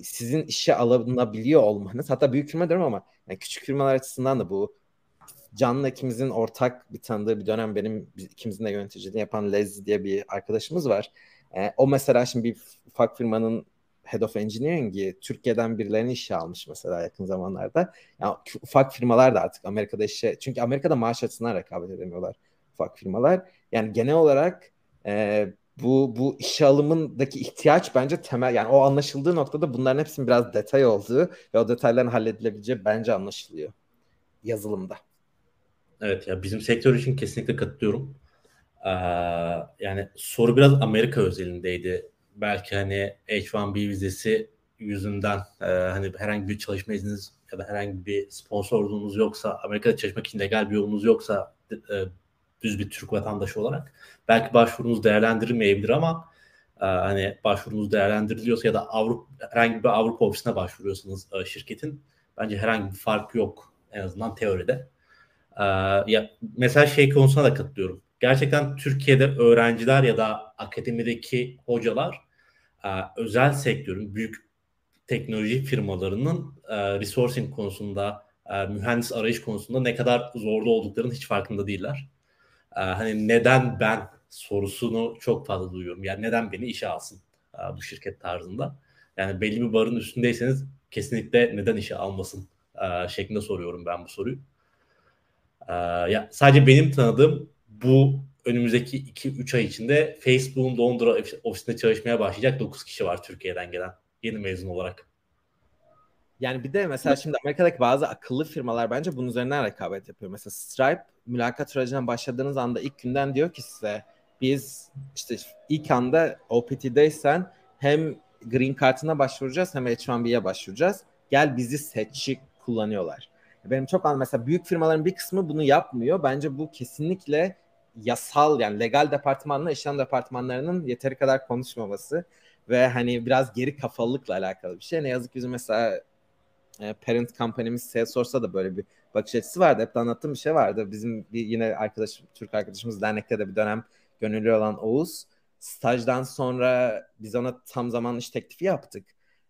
sizin işe alınabiliyor olmanız, hatta büyük firma diyorum ama yani küçük firmalar açısından da bu Can'la ikimizin ortak bir tanıdığı bir dönem benim biz, ikimizin de yöneticiliğini yapan Lez diye bir arkadaşımız var. Ee, o mesela şimdi bir ufak firmanın Head of Engineering'i Türkiye'den birilerini işe almış mesela yakın zamanlarda. Yani ufak firmalar da artık Amerika'da işe, çünkü Amerika'da maaş açısından rekabet edemiyorlar ufak firmalar. Yani genel olarak e, Bu bu işe alımındaki ihtiyaç bence temel, yani o anlaşıldığı noktada bunların hepsinin biraz detay olduğu ve o detayların halledilebileceği bence anlaşılıyor yazılımda. Evet ya, bizim sektör için kesinlikle katılıyorum. Ee, yani soru biraz Amerika özelindeydi. Belki hani H bir B vizesi yüzünden e, hani herhangi bir çalışma izniniz ya da herhangi bir sponsorluğunuz yoksa, Amerika'da çalışmak için legal bir yolunuz yoksa e, düz bir Türk vatandaşı olarak belki başvurunuz değerlendirilmeyebilir ama e, hani başvurunuz değerlendiriliyorsa ya da Avrupa, herhangi bir Avrupa ofisine başvuruyorsanız e, şirketin, bence herhangi bir fark yok en azından teoride. E, ya mesela şey konusuna da katılıyorum. Gerçekten Türkiye'de öğrenciler ya da akademideki hocalar e, özel sektörün, büyük teknoloji firmalarının e, resourcing konusunda, e, mühendis arayış konusunda ne kadar zorda olduklarının hiç farkında değiller. Hani neden ben sorusunu çok fazla duyuyorum. Yani neden beni işe alsın bu şirket tarzında. Yani belli bir barın üstündeyseniz kesinlikle neden işe almasın şeklinde soruyorum ben bu soruyu. Ya sadece benim tanıdığım bu önümüzdeki iki üç ay içinde Facebook'un Londra ofisinde çalışmaya başlayacak dokuz kişi var Türkiye'den gelen yeni mezun olarak. Yani bir de mesela şimdi Amerika'daki bazı akıllı firmalar bence bunun üzerinden rekabet yapıyor. Mesela Stripe mülakat sürecine başladığınız anda ilk günden diyor ki size, biz işte ilk anda O P T'deysen hem Green Card'ına başvuracağız hem H bir B'ye başvuracağız. Gel bizi seçi kullanıyorlar. Benim çok anladığım mesela büyük firmaların bir kısmı bunu yapmıyor. Bence bu kesinlikle yasal, yani legal departmanla işlem departmanlarının yeteri kadar konuşmaması ve hani biraz geri kafalılıkla alakalı bir şey. Ne yazık ki bizim mesela parent company'miz Salesforce'da da böyle bir bakış açısı vardı. Hep de anlattığım bir şey vardı. Bizim bir yine arkadaş, Türk arkadaşımız dernekte de bir dönem gönüllü olan Oğuz. Stajdan sonra biz ona tam zaman iş teklifi yaptık.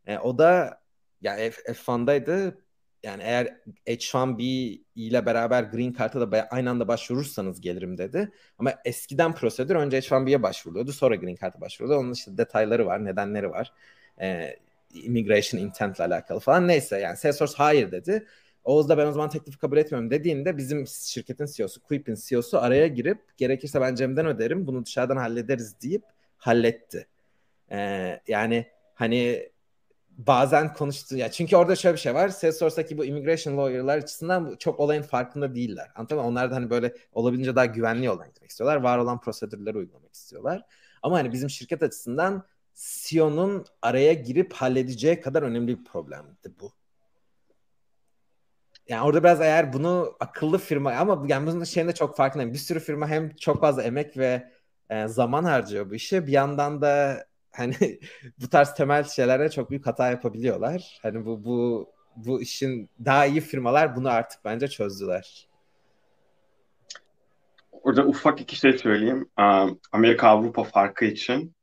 E, o da yani F bir'daydı. Yani eğer H bir B ile beraber Green Card'a da aynı anda başvurursanız gelirim dedi. Ama eskiden prosedür önce H bir B'ye başvuruluyordu. Sonra Green Card'a başvuruluyordu. Onun işte detayları var, nedenleri var. Evet. Immigration intent'le alakalı falan. Neyse yani Salesforce hayır dedi. Oğuz da ben o zaman teklifi kabul etmiyorum dediğinde bizim şirketin C E O'su, Quip'in C E O'su araya girip gerekirse ben Cem'den öderim, bunu dışarıdan hallederiz deyip halletti. Ee, yani hani bazen konuştu. Ya çünkü orada şöyle bir şey var. Salesforce'daki bu immigration lawyer'lar açısından çok olayın farkında değiller. Anladın mı? Onlar da hani böyle olabildiğince daha güvenli yoldan gitmek istiyorlar. Var olan prosedürleri uygulamak istiyorlar. Ama hani bizim şirket açısından C E O'nun araya girip halledeceği kadar önemli bir problemdi bu. Yani orada biraz eğer bunu akıllı firma, ama yani bunun şeyinde çok farkındayım. Bir sürü firma hem çok fazla emek ve e, zaman harcıyor bu işe. Bir yandan da hani bu tarz temel şeylere çok büyük hata yapabiliyorlar. Hani bu bu bu işin daha iyi firmalar bunu artık bence çözdüler. Orada ufak iki şey söyleyeyim. Amerika-Avrupa farkı için.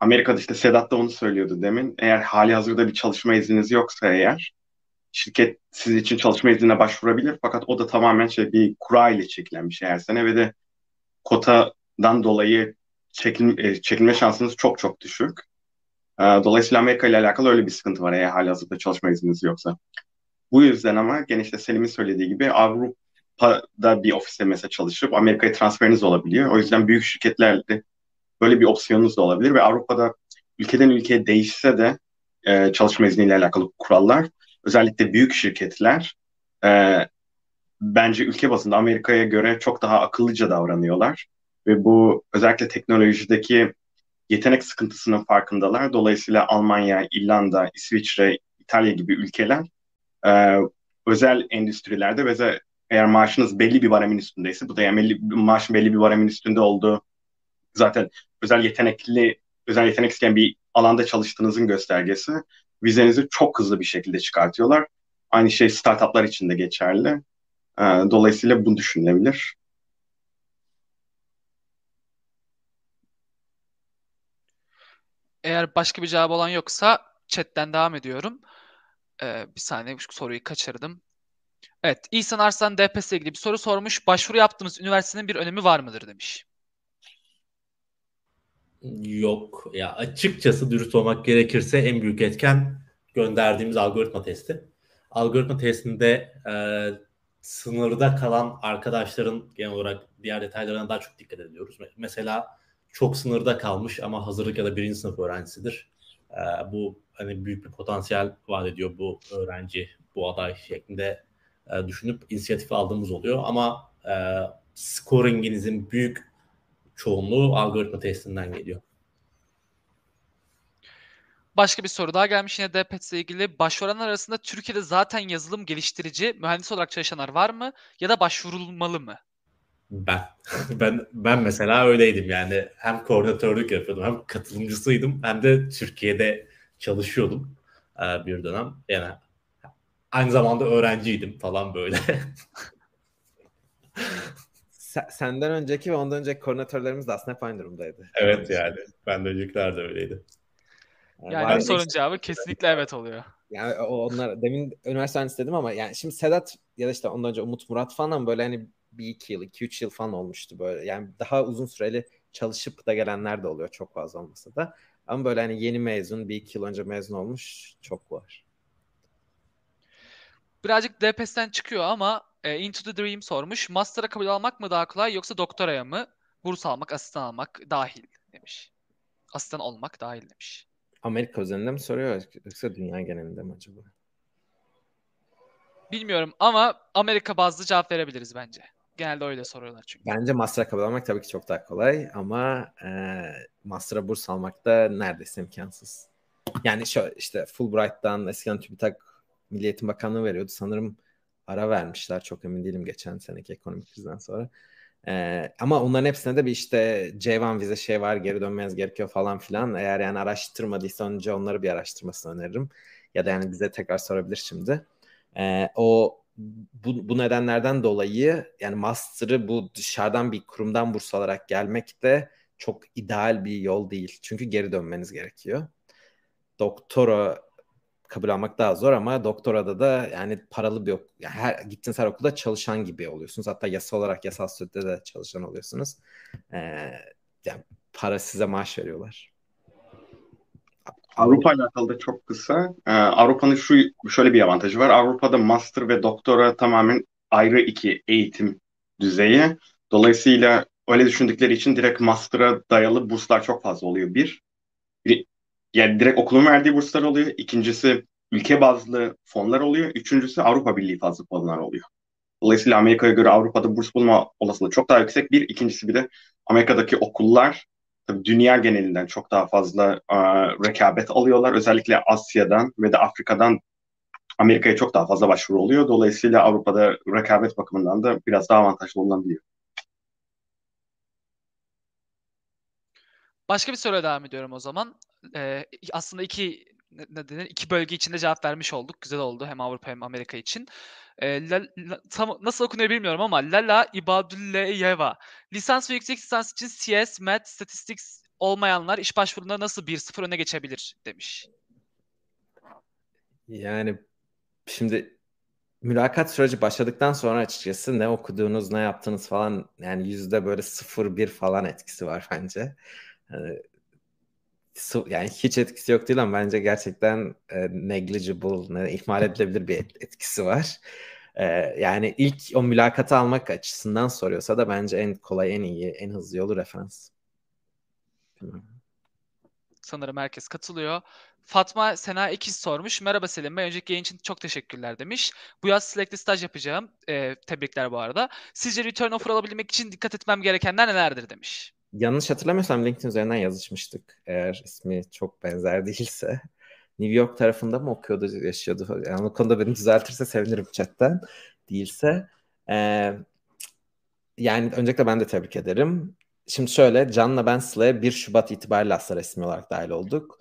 Amerika'da işte Sedat da onu söylüyordu demin. Eğer hali hazırda bir çalışma izniniz yoksa eğer, şirket sizin için çalışma iznine başvurabilir. Fakat o da tamamen şey, bir kura ile çekilen bir şey her sene ve de kotadan dolayı çekil, çekilme şansınız çok çok düşük. Dolayısıyla Amerika ile alakalı öyle bir sıkıntı var eğer halihazırda çalışma izniniz yoksa. Bu yüzden ama gene işte Selim'in söylediği gibi Avrupa'da bir ofiste mesela çalışıp Amerika'ya transferiniz olabiliyor. O yüzden büyük şirketlerde böyle bir opsiyonunuz da olabilir ve Avrupa'da ülkeden ülkeye değişse de e, çalışma izniyle alakalı kurallar, özellikle büyük şirketler e, bence ülke bazında Amerika'ya göre çok daha akıllıca davranıyorlar ve bu özellikle teknolojideki yetenek sıkıntısının farkındalar. Dolayısıyla Almanya, İrlanda, İsviçre, İtalya gibi ülkeler e, özel endüstrilerde ve eğer maaşınız belli bir baremin üstündeyse, bu da yani belli, maaşın belli bir baremin üstünde olduğu zaten özel yetenekli, özel yetenek isteyen bir alanda çalıştığınızın göstergesi, vizenizi çok hızlı bir şekilde çıkartıyorlar. Aynı şey startuplar için de geçerli. Dolayısıyla bu düşünülebilir. Eğer başka bir cevap olan yoksa chatten devam ediyorum. Ee, bir saniye, bu soruyu kaçırdım. Evet, İhsan Arslan D P S'le ilgili bir soru sormuş. Başvuru yaptığımız üniversitenin bir önemi var mıdır demiş. Yok ya, açıkçası dürüst olmak gerekirse en büyük etken gönderdiğimiz algoritma testi. Algoritma testinde e, sınırda kalan arkadaşların genel olarak diğer detaylarına daha çok dikkat ediyoruz. Mesela çok sınırda kalmış ama hazırlık ya da birinci sınıf öğrencisidir. E, bu hani büyük bir potansiyel vaat ediyor bu öğrenci, bu aday şeklinde e, düşünüp inisiyatif aldığımız oluyor. Ama e, scoringinizin büyük çoğunluğu algoritma testinden geliyor. Başka bir soru daha gelmiş yine D P T ile ilgili. Başvuranlar arasında Türkiye'de zaten yazılım geliştirici, mühendis olarak çalışanlar var mı? Ya da başvurulmalı mı? Ben. ben ben mesela öyleydim yani. Hem koordinatörlük yapıyordum, hem katılımcısıydım, hem de Türkiye'de çalışıyordum bir dönem. Yani aynı zamanda öğrenciydim falan böyle. Senden önceki ve ondan önceki koordinatörlerimiz de aslında hep aynı durumdaydı. Evet yani. Ben de öncekiler de öyleydi. Yani, yani sorun cevabı kesinlikle evet oluyor. Yani onlar demin üniversite öğrencisi dedim ama yani şimdi Sedat ya da işte ondan önce Umut, Murat falan böyle hani bir iki yıl, iki üç yıl falan olmuştu böyle. Yani daha uzun süreli çalışıp da gelenler de oluyor, çok fazla olmasa da. Ama böyle hani yeni mezun, bir iki yıl önce mezun olmuş çok var. Birazcık D P S'ten çıkıyor ama Into the Dream sormuş. Master'a kabul almak mı daha kolay yoksa doktoraya mı? Burs almak, asistan almak dahil demiş. Asistan olmak dahil demiş. Amerika üzerinde mi soruyor yoksa dünya genelinde mi acaba? Bilmiyorum ama Amerika bazlı cevap verebiliriz bence. Genelde öyle soruyorlar çünkü. Bence master'a kabul almak tabii ki çok daha kolay ama e, master'a burs almak da neredeyse imkansız. Yani şöyle işte Fulbright'tan, eskiden TÜBİTAK Milli Eğitim Bakanlığı veriyordu sanırım. Ara vermişler, çok emin değilim geçen seneki ekonomik krizden sonra. Ee, ama onların hepsine de bir işte C bir vize şey var, geri dönmeniz gerekiyor falan filan. Eğer yani araştırmadıysa önce onları bir araştırmasını öneririm. Ya da yani bize tekrar sorabilir şimdi. Ee, o bu, bu nedenlerden dolayı yani master'ı bu dışarıdan bir kurumdan burs alarak gelmek de çok ideal bir yol değil. Çünkü geri dönmeniz gerekiyor. Doktora kabul almak daha zor ama doktorada da yani paralı bir okul, yani her gittiğiniz her okulda çalışan gibi oluyorsunuz. Hatta yasal olarak yasal süreçte de çalışan oluyorsunuz. Ee, yani para size maaş veriyorlar. Avrupa ile alakalı da çok kısa. Ee, Avrupa'nın şu şöyle bir avantajı var. Avrupa'da master ve doktora tamamen ayrı iki eğitim düzeyi. Dolayısıyla öyle düşündükleri için direkt master'a dayalı burslar çok fazla oluyor. Bir. bir Yani direkt okulun verdiği burslar oluyor. İkincisi ülke bazlı fonlar oluyor. Üçüncüsü Avrupa Birliği bazlı fonlar oluyor. Dolayısıyla Amerika'ya göre Avrupa'da burs bulma olasılığı çok daha yüksek. Bir, ikincisi bir de Amerika'daki okullar tabii dünya genelinden çok daha fazla a, rekabet alıyorlar. Özellikle Asya'dan ve de Afrika'dan Amerika'ya çok daha fazla başvuru oluyor. Dolayısıyla Avrupa'da rekabet bakımından da biraz daha avantajlı olunabiliyor. Başka bir soruya devam ediyorum o zaman. Ee, aslında iki ne denir, iki bölge içinde cevap vermiş olduk. Güzel oldu hem Avrupa hem Amerika için. Ee, la, la, tam nasıl okunuyor bilmiyorum ama Lala İbadülleyeva. Lisans ve yüksek lisans için C S, Math, Statistics olmayanlar iş başvurunda nasıl bir sıfır öne geçebilir demiş. Yani şimdi mülakat süreci başladıktan sonra açıkçası ne okuduğunuz ne yaptığınız falan yani yüzde böyle sıfır bir falan etkisi var bence. Yani yani hiç etkisi yok değil ama bence gerçekten e, negligible, ne, ihmal edilebilir bir etkisi var. E, yani ilk o mülakatı almak açısından soruyorsa da bence en kolay, en iyi, en hızlı yolu referans. Sanırım herkes katılıyor. Fatma Sena İkiz sormuş. Merhaba Selim Bey. Önceki yayın için çok teşekkürler demiş. Bu yaz Slack'te staj yapacağım. E, tebrikler bu arada. Sizce return offer alabilmek için dikkat etmem gerekenler nelerdir demiş. Yanlış hatırlamıyorsam LinkedIn üzerinden yazışmıştık. Eğer ismi çok benzer değilse. New York tarafında mı okuyordu, yaşıyordu? Yani o konuda beni düzeltirse sevinirim chatten. Değilse. E, yani öncelikle ben de tebrik ederim. Şimdi şöyle, Can'la ben Slack'e bir Şubat itibariyle aslında resmi olarak dahil olduk.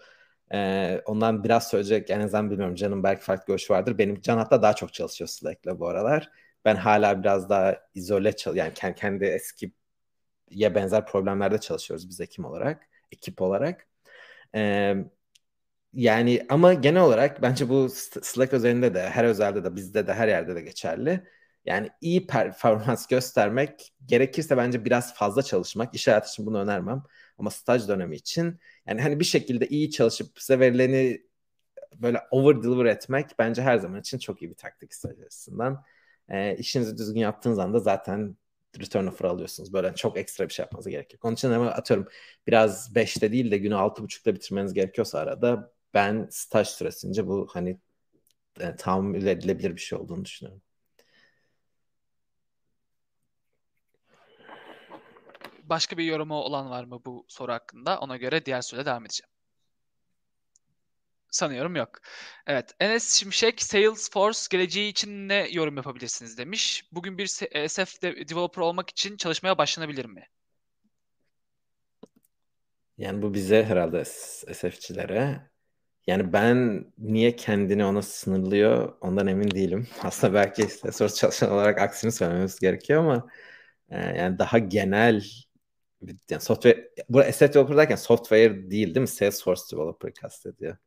Ee, ondan biraz söyleyecek, en azından bilmiyorum, Can'ın belki farklı görüşü vardır. Benim Can hatta daha çok çalışıyor Slack'le bu aralar. Ben hala biraz daha izole çalışıyorum. Yani kendi eskiye benzer problemlerde çalışıyoruz biz ekip olarak. Ekip olarak. Ee, yani ama genel olarak bence bu Slack özelinde de, her özelde de, bizde de, her yerde de geçerli. Yani iyi performans göstermek, gerekirse bence biraz fazla çalışmak. İş hayatı için bunu önermem. Ama staj dönemi için yani hani bir şekilde iyi çalışıp size verileni böyle over deliver etmek bence her zaman için çok iyi bir taktik staj açısından. E, işinizi düzgün yaptığınız anda zaten return offer alıyorsunuz. Böyle çok ekstra bir şey yapmanıza gerek yok. Onun için ama atıyorum biraz beşte değil de günü altı buçukta bitirmeniz gerekiyorsa arada, ben staj süresince bu hani e, tahammül edilebilir bir şey olduğunu düşünüyorum. Başka bir yorumu olan var mı bu soru hakkında? Ona göre diğer soruyla devam edeceğim. Sanıyorum yok. Evet. Enes Şimşek, Salesforce geleceği için ne yorum yapabilirsiniz demiş. Bugün bir S F developer olmak için çalışmaya başlanabilir mi? Yani bu bize herhalde, S F'çilere. Yani ben niye kendini ona sınırlıyor ondan emin değilim. Aslında belki Salesforce çalışan olarak aksini söylememiz gerekiyor ama yani daha genel, yani software, burada asset developer derken software değil değil mi? Salesforce developer kastediyor.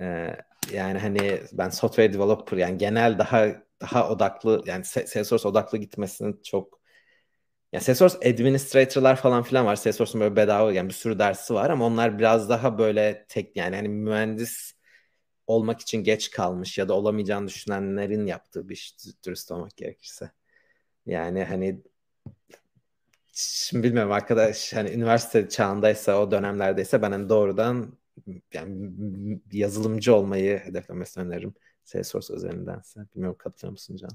Ee, yani hani ben software developer, yani genel daha daha odaklı, yani Salesforce odaklı gitmesinin çok, yani Salesforce administrator'lar falan filan var. Salesforce'un böyle bedava, yani bir sürü dersi var ama onlar biraz daha böyle tek, yani hani mühendis olmak için geç kalmış ya da olamayacağını düşünenlerin yaptığı bir iş, dürüst olmak gerekirse. Yani hani şimdi bilmiyorum arkadaş, hani üniversite çağındaysa, o dönemlerdeyse ben hani doğrudan yani yazılımcı olmayı hedeflemesini öneririm. Salesforce üzerindense. Bilmiyorum, katılıyor musun Can?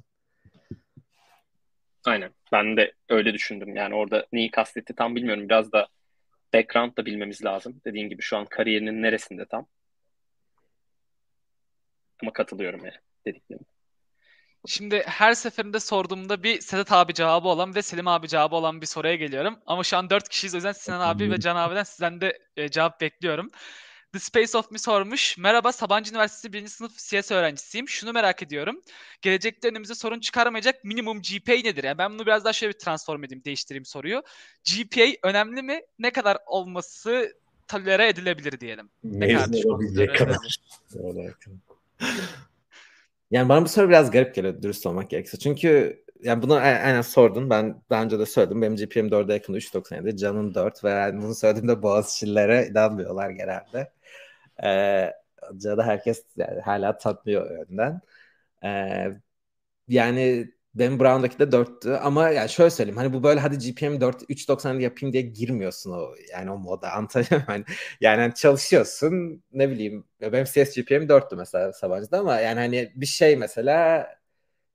Aynen. Ben de öyle düşündüm. Yani orada neyi kastetti tam bilmiyorum. Biraz da background da bilmemiz lazım. Dediğin gibi şu an kariyerinin neresinde tam. Ama katılıyorum yani dediklerine. Şimdi her seferinde sorduğumda bir Sedat abi cevabı olan ve Selim abi cevabı olan bir soruya geliyorum. Ama şu an dört kişiyiz. O yüzden Sinan abi ve Can abiden sizden de e, cevap bekliyorum. The Space of Me sormuş. Merhaba, Sabancı Üniversitesi birinci sınıf C S öğrencisiyim. Şunu merak ediyorum. Gelecekte önümüze sorun çıkarmayacak minimum G P A nedir? Yani ben bunu biraz daha şöyle bir transform edeyim, değiştireyim soruyu. G P A önemli mi? Ne kadar olması tolere edilebilir diyelim. Mezun olabilecek kadar. Yani bana bu soru biraz garip geliyor, dürüst olmak gerekirse. Çünkü yani bunu aynen sordun. Ben daha önce de söyledim. Benim G P A'm dörde yakın, üç virgül doksan yedi. Can'ın dört. Ve yani bunu söylediğimde Boğaziçi'lilere inanmıyorlar genelde. Ee, Can'da herkes yani hala tatmıyor önden. Ee, yani benim Brown'daki de dörttü. Ama yani şöyle söyleyeyim. Hani bu böyle hadi G P A'm dört, üç virgül doksan yedi yapayım diye girmiyorsun o. Yani o moda. Antalya yani, yani çalışıyorsun. Ne bileyim. Benim C S G P A'm dörttü mesela Sabancı'da ama yani hani bir şey mesela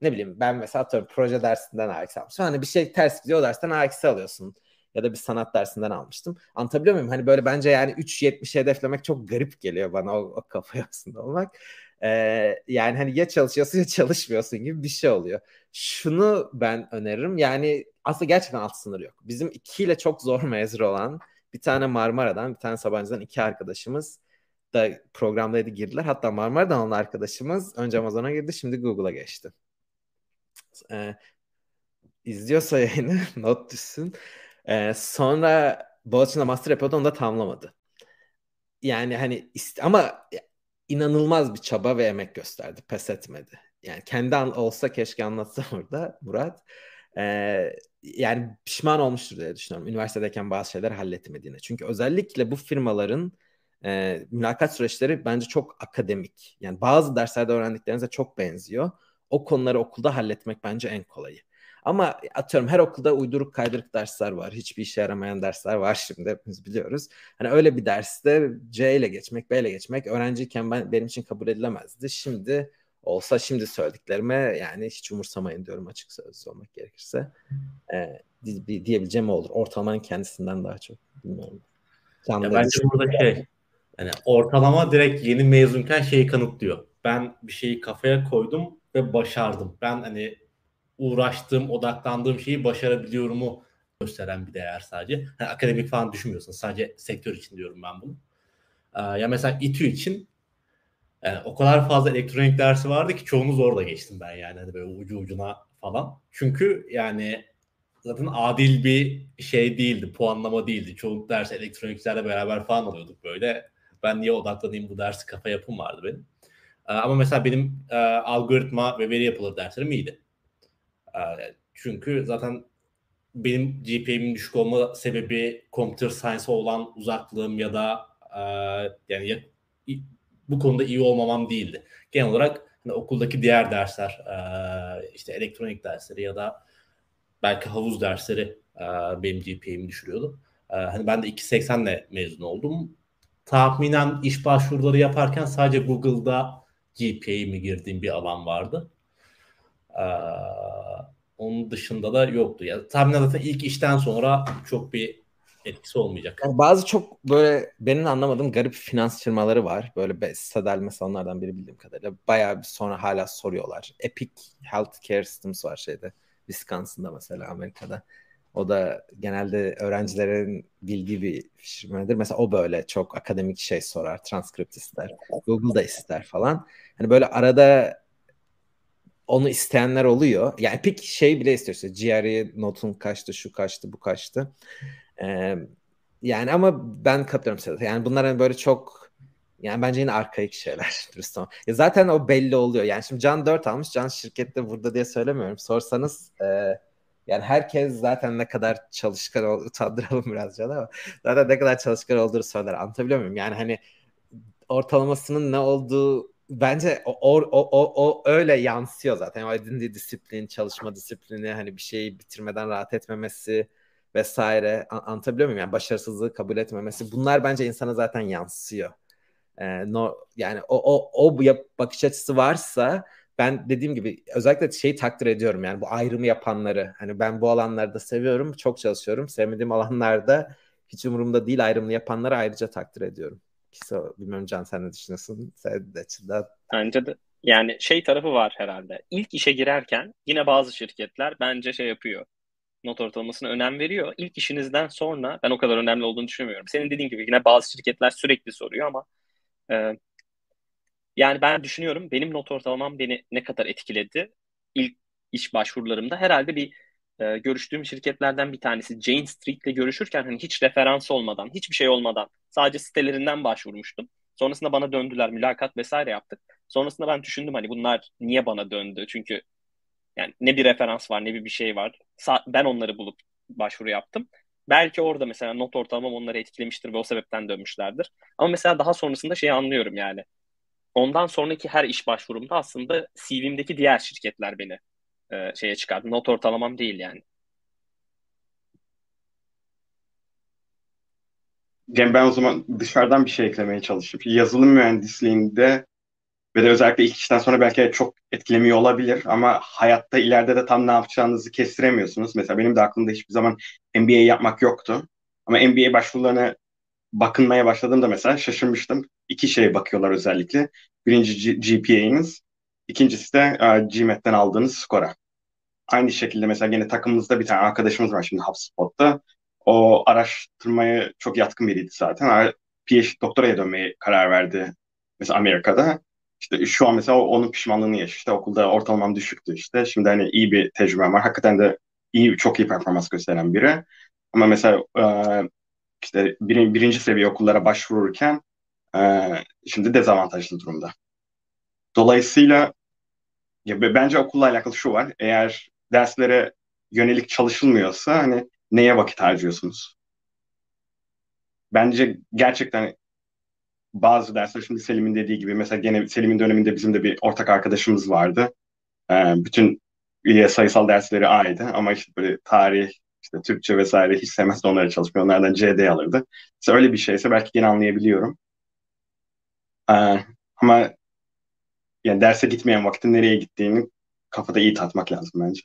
ne bileyim ben mesela atıyorum proje dersinden A X almıştım. Hani bir şey ters gidiyor, o dersten A X alıyorsun. Ya da bir sanat dersinden almıştım. Anlatabiliyor muyum? Hani böyle bence yani üç virgül yetmişi hedeflemek çok garip geliyor bana o, o kafaya aslında olmak. Ee, yani hani ya çalışıyorsun ya çalışmıyorsun gibi bir şey oluyor. Şunu ben öneririm. Yani aslında gerçekten alt sınır yok. Bizim ikiyle çok zor mezun olan bir tane Marmara'dan, bir tane Sabancı'dan iki arkadaşımız da programdaydı, girdiler. Hatta Marmara'dan olan arkadaşımız önce Amazon'a girdi, şimdi Google'a geçti. Ee, izliyorsa yayını not düşsün. Ee, sonra Boğaziçi'nde master yapıyordu, onu da tamamlamadı. Yani hani ist- ama inanılmaz bir çaba ve emek gösterdi. Pes etmedi. Yani kendi an- olsa keşke anlatsa orada Murat. Ee, yani pişman olmuştur diye düşünüyorum. Üniversitedeyken bazı şeyler halletmediğine. Çünkü özellikle bu firmaların e, mülakat süreçleri bence çok akademik. Yani bazı derslerde öğrendiklerinize çok benziyor. O konuları okulda halletmek bence en kolayı. Ama atıyorum her okulda uyduruk kaydırık dersler var. Hiçbir işe yaramayan dersler var, şimdi hepimiz biliyoruz. Hani öyle bir derste C ile geçmek, B ile geçmek öğrenciyken ben, benim için kabul edilemezdi. Şimdi olsa şimdi söylediklerime yani hiç umursamayın diyorum, açık sözlü olmak gerekirse. Ee, diyebileceğim olur. Ortalamanın kendisinden daha çok. Bilmiyorum. Bence burada şey, yani ortalama direkt yeni mezunken şeyi kanıtlıyor. Ben bir şeyi kafaya koydum ve başardım. Ben hani uğraştığım, odaklandığım şeyi başarabiliyorumu gösteren bir değer sadece. Yani akademik falan düşünmüyorsun. Sadece sektör için diyorum ben bunu. Ee, ya mesela İTÜ için yani o kadar fazla elektronik dersi vardı ki çoğunu zorla geçtim ben yani. Hani böyle ucu ucuna falan. Çünkü yani zaten adil bir şey değildi. Puanlama değildi. Çoğunluk dersi elektroniklerle beraber falan alıyorduk böyle. Ben niye odaklanayım bu dersi, kafa yapım vardı benim. Ee, ama mesela benim e, algoritma ve veri yapıları derslerim iyiydi. Çünkü zaten benim G P M'in düşük olma sebebi computer science'a olan uzaklığım ya da e, yani ya, bu konuda iyi olmamam değildi. Genel olarak hani okuldaki diğer dersler e, işte elektronik dersleri ya da belki havuz dersleri e, benim G P M'imi düşürüyordu. E, hani ben de iki seksenle mezun oldum. Tahminen iş başvuruları yaparken sadece Google'da G P M'imi girdiğim bir alan vardı. Ee, onun dışında da yoktu. Yani tahminen zaten ilk işten sonra çok bir etkisi olmayacak. Yani bazı çok böyle benim anlamadığım garip finans firmaları var. Böyle Citadel mesela onlardan biri bildiğim kadarıyla. Bayağı bir sonra hala soruyorlar. Epic Healthcare Systems var şeyde. Wisconsin'da mesela, Amerika'da. O da genelde öğrencilerin bildiği bir firmadır. Mesela o böyle çok akademik şey sorar. Transkript ister. Google'da ister falan. Hani böyle arada onu isteyenler oluyor. Yani Epic şey bile istiyorsa G R E notun kaçtı, şu kaçtı, bu kaçtı. Ee, yani ama ben katılıyorum size. Yani bunlar hani böyle çok, yani bence yine arkaik şeyler. Ya zaten o belli oluyor. Yani şimdi Can dört almış. Can şirkette burada diye söylemiyorum. Sorsanız e, yani herkes zaten ne kadar çalışkan olduğunu utandıralım birazcık ama zaten ne kadar çalışkan olduğunu söyler. Anlatabiliyor muyum? Yani hani ortalamasının ne olduğu bence o, o, o, o öyle yansıyor zaten. O edindiği disiplin, çalışma disiplini, hani bir şeyi bitirmeden rahat etmemesi vesaire. Anlatabiliyor muyum? Yani başarısızlığı kabul etmemesi. Bunlar bence insana zaten yansıyor. Ee, no, yani o, o, o bakış açısı varsa ben dediğim gibi özellikle şeyi takdir ediyorum. Yani bu ayrımı yapanları. Hani ben bu alanlarda seviyorum, çok çalışıyorum. Sevmediğim alanlarda hiç umurumda değil, ayrımını yapanları ayrıca takdir ediyorum. So, bilmiyorum Can, sen ne düşünüyorsun? Sen de açıdan. Bence de yani şey tarafı var herhalde. İlk işe girerken yine bazı şirketler bence şey yapıyor. Not ortalamasına önem veriyor. İlk işinizden sonra ben o kadar önemli olduğunu düşünmüyorum. Senin dediğin gibi yine bazı şirketler sürekli soruyor ama e, yani ben düşünüyorum benim not ortalamam beni ne kadar etkiledi. İlk iş başvurularımda herhalde bir e, görüştüğüm şirketlerden bir tanesi Jane Street'le görüşürken hani hiç referans olmadan, hiçbir şey olmadan sadece sitelerinden başvurmuştum. Sonrasında bana döndüler, mülakat vesaire yaptık. Sonrasında ben düşündüm hani bunlar niye bana döndü? Çünkü yani ne bir referans var, ne bir bir şey var. Ben onları bulup başvuru yaptım. Belki orada mesela not ortalamam onları etkilemiştir ve o sebepten dönmüşlerdir. Ama mesela daha sonrasında şeyi anlıyorum yani. Ondan sonraki her iş başvurumda aslında C V'mdeki diğer şirketler beni e, şeye çıkardı. Not ortalamam değil yani. Cem, ben o zaman dışarıdan bir şey eklemeye çalışıp yazılım mühendisliğinde ve de özellikle ilk işten sonra belki çok etkilemiyor olabilir ama hayatta ileride de tam ne yapacağınızı kestiremiyorsunuz. Mesela benim de aklımda hiçbir zaman M B A yapmak yoktu ama M B A başvurularına bakınmaya başladığımda mesela şaşırmıştım. İki şeye bakıyorlar özellikle. Birinci G P A'niz, ikincisi de G M A T'ten aldığınız skora. Aynı şekilde mesela yine takımımızda bir tane arkadaşımız var şimdi HubSpot'ta. O araştırmaya çok yatkın biriydi zaten. P H D doktoraya dönmeye karar verdi mesela Amerika'da. İşte şu an mesela onun pişmanlığını yaşıyor. İşte okulda ortalamam düşüktü işte. Şimdi hani iyi bir tecrübem var. Hakikaten de iyi, çok iyi performans gösteren biri. Ama mesela işte bir, birinci seviye okullara başvururken şimdi dezavantajlı durumda. Dolayısıyla ya bence okulla alakalı şu var. Eğer derslere yönelik çalışılmıyorsa hani neye vakit harcıyorsunuz? Bence gerçekten bazı dersler, şimdi Selim'in dediği gibi, mesela gene Selim'in döneminde bizim de bir ortak arkadaşımız vardı. Ee, bütün üye sayısal dersleri A'ydı ama işte böyle tarih, işte Türkçe vesaire hiç sevmezdi, onlara çalışmıyor. Onlardan C D alırdı. İşte öyle bir şeyse belki gene anlayabiliyorum. Ee, ama yani derse gitmeyen vaktin nereye gittiğini kafada iyi tatmak lazım bence.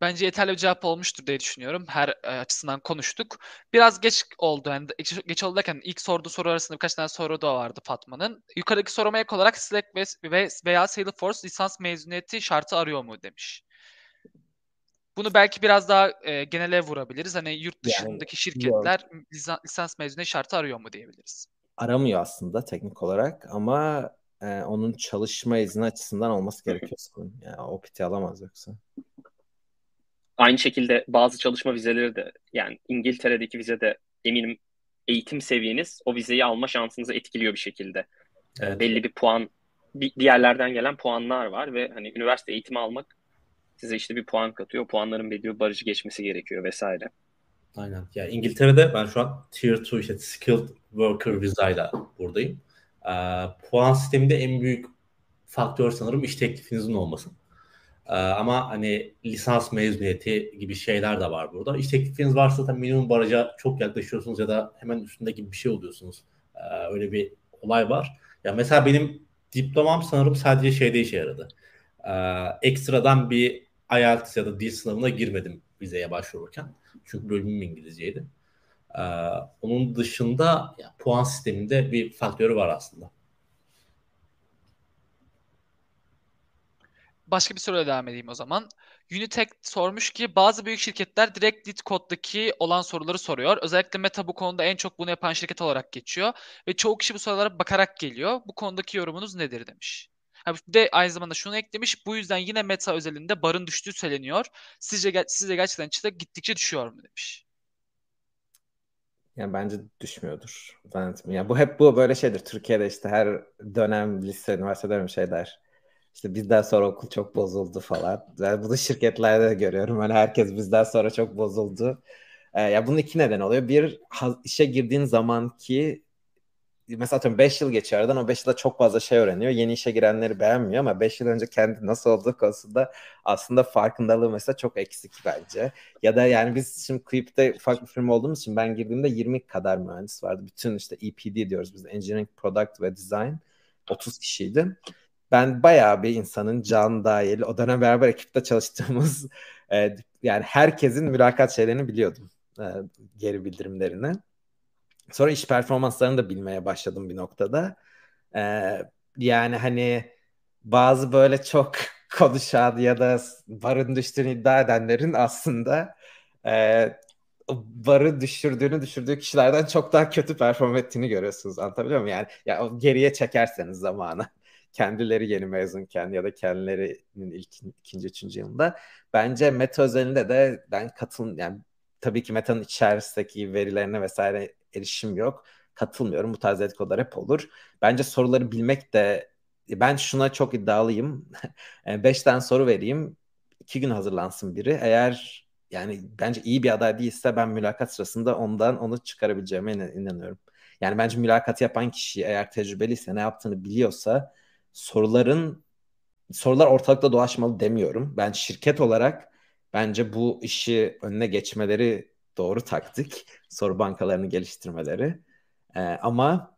Bence yeterli bir cevap olmuştur diye düşünüyorum. Her e, açısından konuştuk. Biraz geç oldu. Yani geç, geç oldu derken ilk sorduğu soru arasında birkaç tane soru da vardı Fatma'nın. Yukarıdaki soruma ek olarak Slack ve, veya Salesforce lisans mezuniyeti şartı arıyor mu demiş. Bunu belki biraz daha e, genele vurabiliriz. Hani yurt dışındaki yani, şirketler lisans, lisans mezuniyeti şartı arıyor mu diyebiliriz. Aramıyor aslında teknik olarak ama e, onun çalışma izni açısından olması gerekiyor sanırım. Yani O P T alamaz yoksa. Aynı şekilde bazı çalışma vizeleri de, yani İngiltere'deki vizede eminim eğitim seviyeniz o vizeyi alma şansınızı etkiliyor bir şekilde. Evet. E, belli bir puan, bir yerlerden gelen puanlar var ve hani üniversite eğitimi almak size işte bir puan katıyor. Puanların belli bir barajı geçmesi gerekiyor vesaire. Aynen. Ya İngiltere'de ben şu an Tier iki işte Skilled Worker vizayla buradayım. E, puan sisteminde en büyük faktör sanırım iş teklifinizin olması. Ama hani lisans mezuniyeti gibi şeyler de var burada. İş teklifiniz varsa da minimum baraja çok yaklaşıyorsunuz ya da hemen üstündeki bir şey oluyorsunuz. Öyle bir olay var. Ya mesela benim diplomam sanırım sadece şeyde işe yaradı. Ekstradan bir I E L T S ya da dil sınavına girmedim vizeye başvururken. Çünkü bölümüm İngilizceydi. Onun dışında puan sisteminde bir faktörü var aslında. Başka bir soruyla devam edeyim o zaman. Unitech sormuş ki bazı büyük şirketler direkt LeetCode'daki olan soruları soruyor. Özellikle Meta bu konuda en çok bunu yapan şirket olarak geçiyor. Ve çoğu kişi bu sorulara bakarak geliyor. Bu konudaki yorumunuz nedir demiş. Ha, bir de aynı zamanda şunu eklemiş. Bu yüzden yine Meta özelinde barın düştüğü söyleniyor. Sizce, sizce gerçekten çıta gittikçe düşüyor mu demiş. Yani bence düşmüyordur. Ben, yani bu hep bu böyle şeydir. Türkiye'de işte her dönem lise, üniversite dönemi şey der. İşte bizden sonra okul çok bozuldu falan. Yani bunu şirketlerde de görüyorum. Hani herkes bizden sonra çok bozuldu. Ee, ya bunun iki neden oluyor. Bir, işe girdiğin zamanki mesela atıyorum beş yıl geçiyor aradan, o beş yılda çok fazla şey öğreniyor. Yeni işe girenleri beğenmiyor ama beş yıl önce kendi nasıl olduğu konusunda aslında farkındalığı mesela çok eksik bence. Ya da yani biz şimdi Quip'te ufak bir firma olduğumuz için ben girdiğimde yirmi kadar mühendis vardı. Bütün işte E P D diyoruz biz, Engineering, Product ve Design, otuz kişiydi. Ben bayağı bir insanın, Can dahil, o dönem beraber ekipte çalıştığımız e, yani herkesin mülakat şeylerini biliyordum, e, geri bildirimlerini. Sonra iş performanslarını da bilmeye başladım bir noktada. E, yani hani bazı böyle çok konuşan ya da barın düştüğünü iddia edenlerin aslında e, barı düşürdüğünü düşürdüğü kişilerden çok daha kötü perform ettiğini görüyorsunuz. Anlatabiliyor muyum? Yani ya, geriye çekerseniz zamanı. Kendileri yeni mezunken ya da kendilerinin ilk, ikinci, üçüncü yılında. Bence Meta özelinde de ben katılım, yani tabii ki Meta'nın içerisindeki verilerine vesaire erişim yok. Katılmıyorum. Bu tarz dedikodular hep olur. Bence soruları bilmek de, ben şuna çok iddialıyım. Beş tane soru vereyim. İki gün hazırlansın biri. Eğer yani bence iyi bir aday değilse ben mülakat sırasında ondan onu çıkarabileceğime inanıyorum. Yani bence mülakatı yapan kişi eğer tecrübeliyse, ne yaptığını biliyorsa, soruların sorular ortalıkta dolaşmalı demiyorum. Ben şirket olarak bence bu işi önüne geçmeleri doğru taktik. Soru bankalarını geliştirmeleri. Ee, ama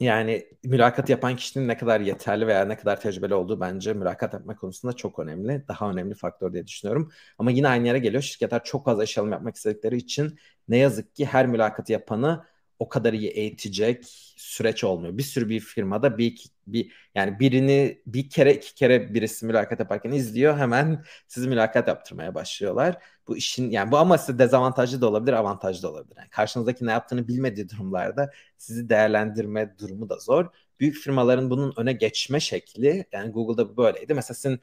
yani mülakat yapan kişinin ne kadar yeterli veya ne kadar tecrübeli olduğu bence mülakat yapma konusunda çok önemli. Daha önemli faktör diye düşünüyorum. Ama yine aynı yere geliyor. Şirketler çok fazla iş alım yapmak istedikleri için ne yazık ki her mülakatı yapanı o kadar iyi eğitecek süreç olmuyor. Bir sürü bir firmada bir, bir yani birini bir kere iki kere birisi mülakat yaparken izliyor, hemen sizi mülakat yaptırmaya başlıyorlar. Bu işin yani bu ama size dezavantajlı da olabilir, avantajlı da olabilir. Yani karşınızdaki ne yaptığını bilmediği durumlarda sizi değerlendirme durumu da zor. Büyük firmaların bunun öne geçme şekli, yani Google'da bu böyleydi. Mesela sizin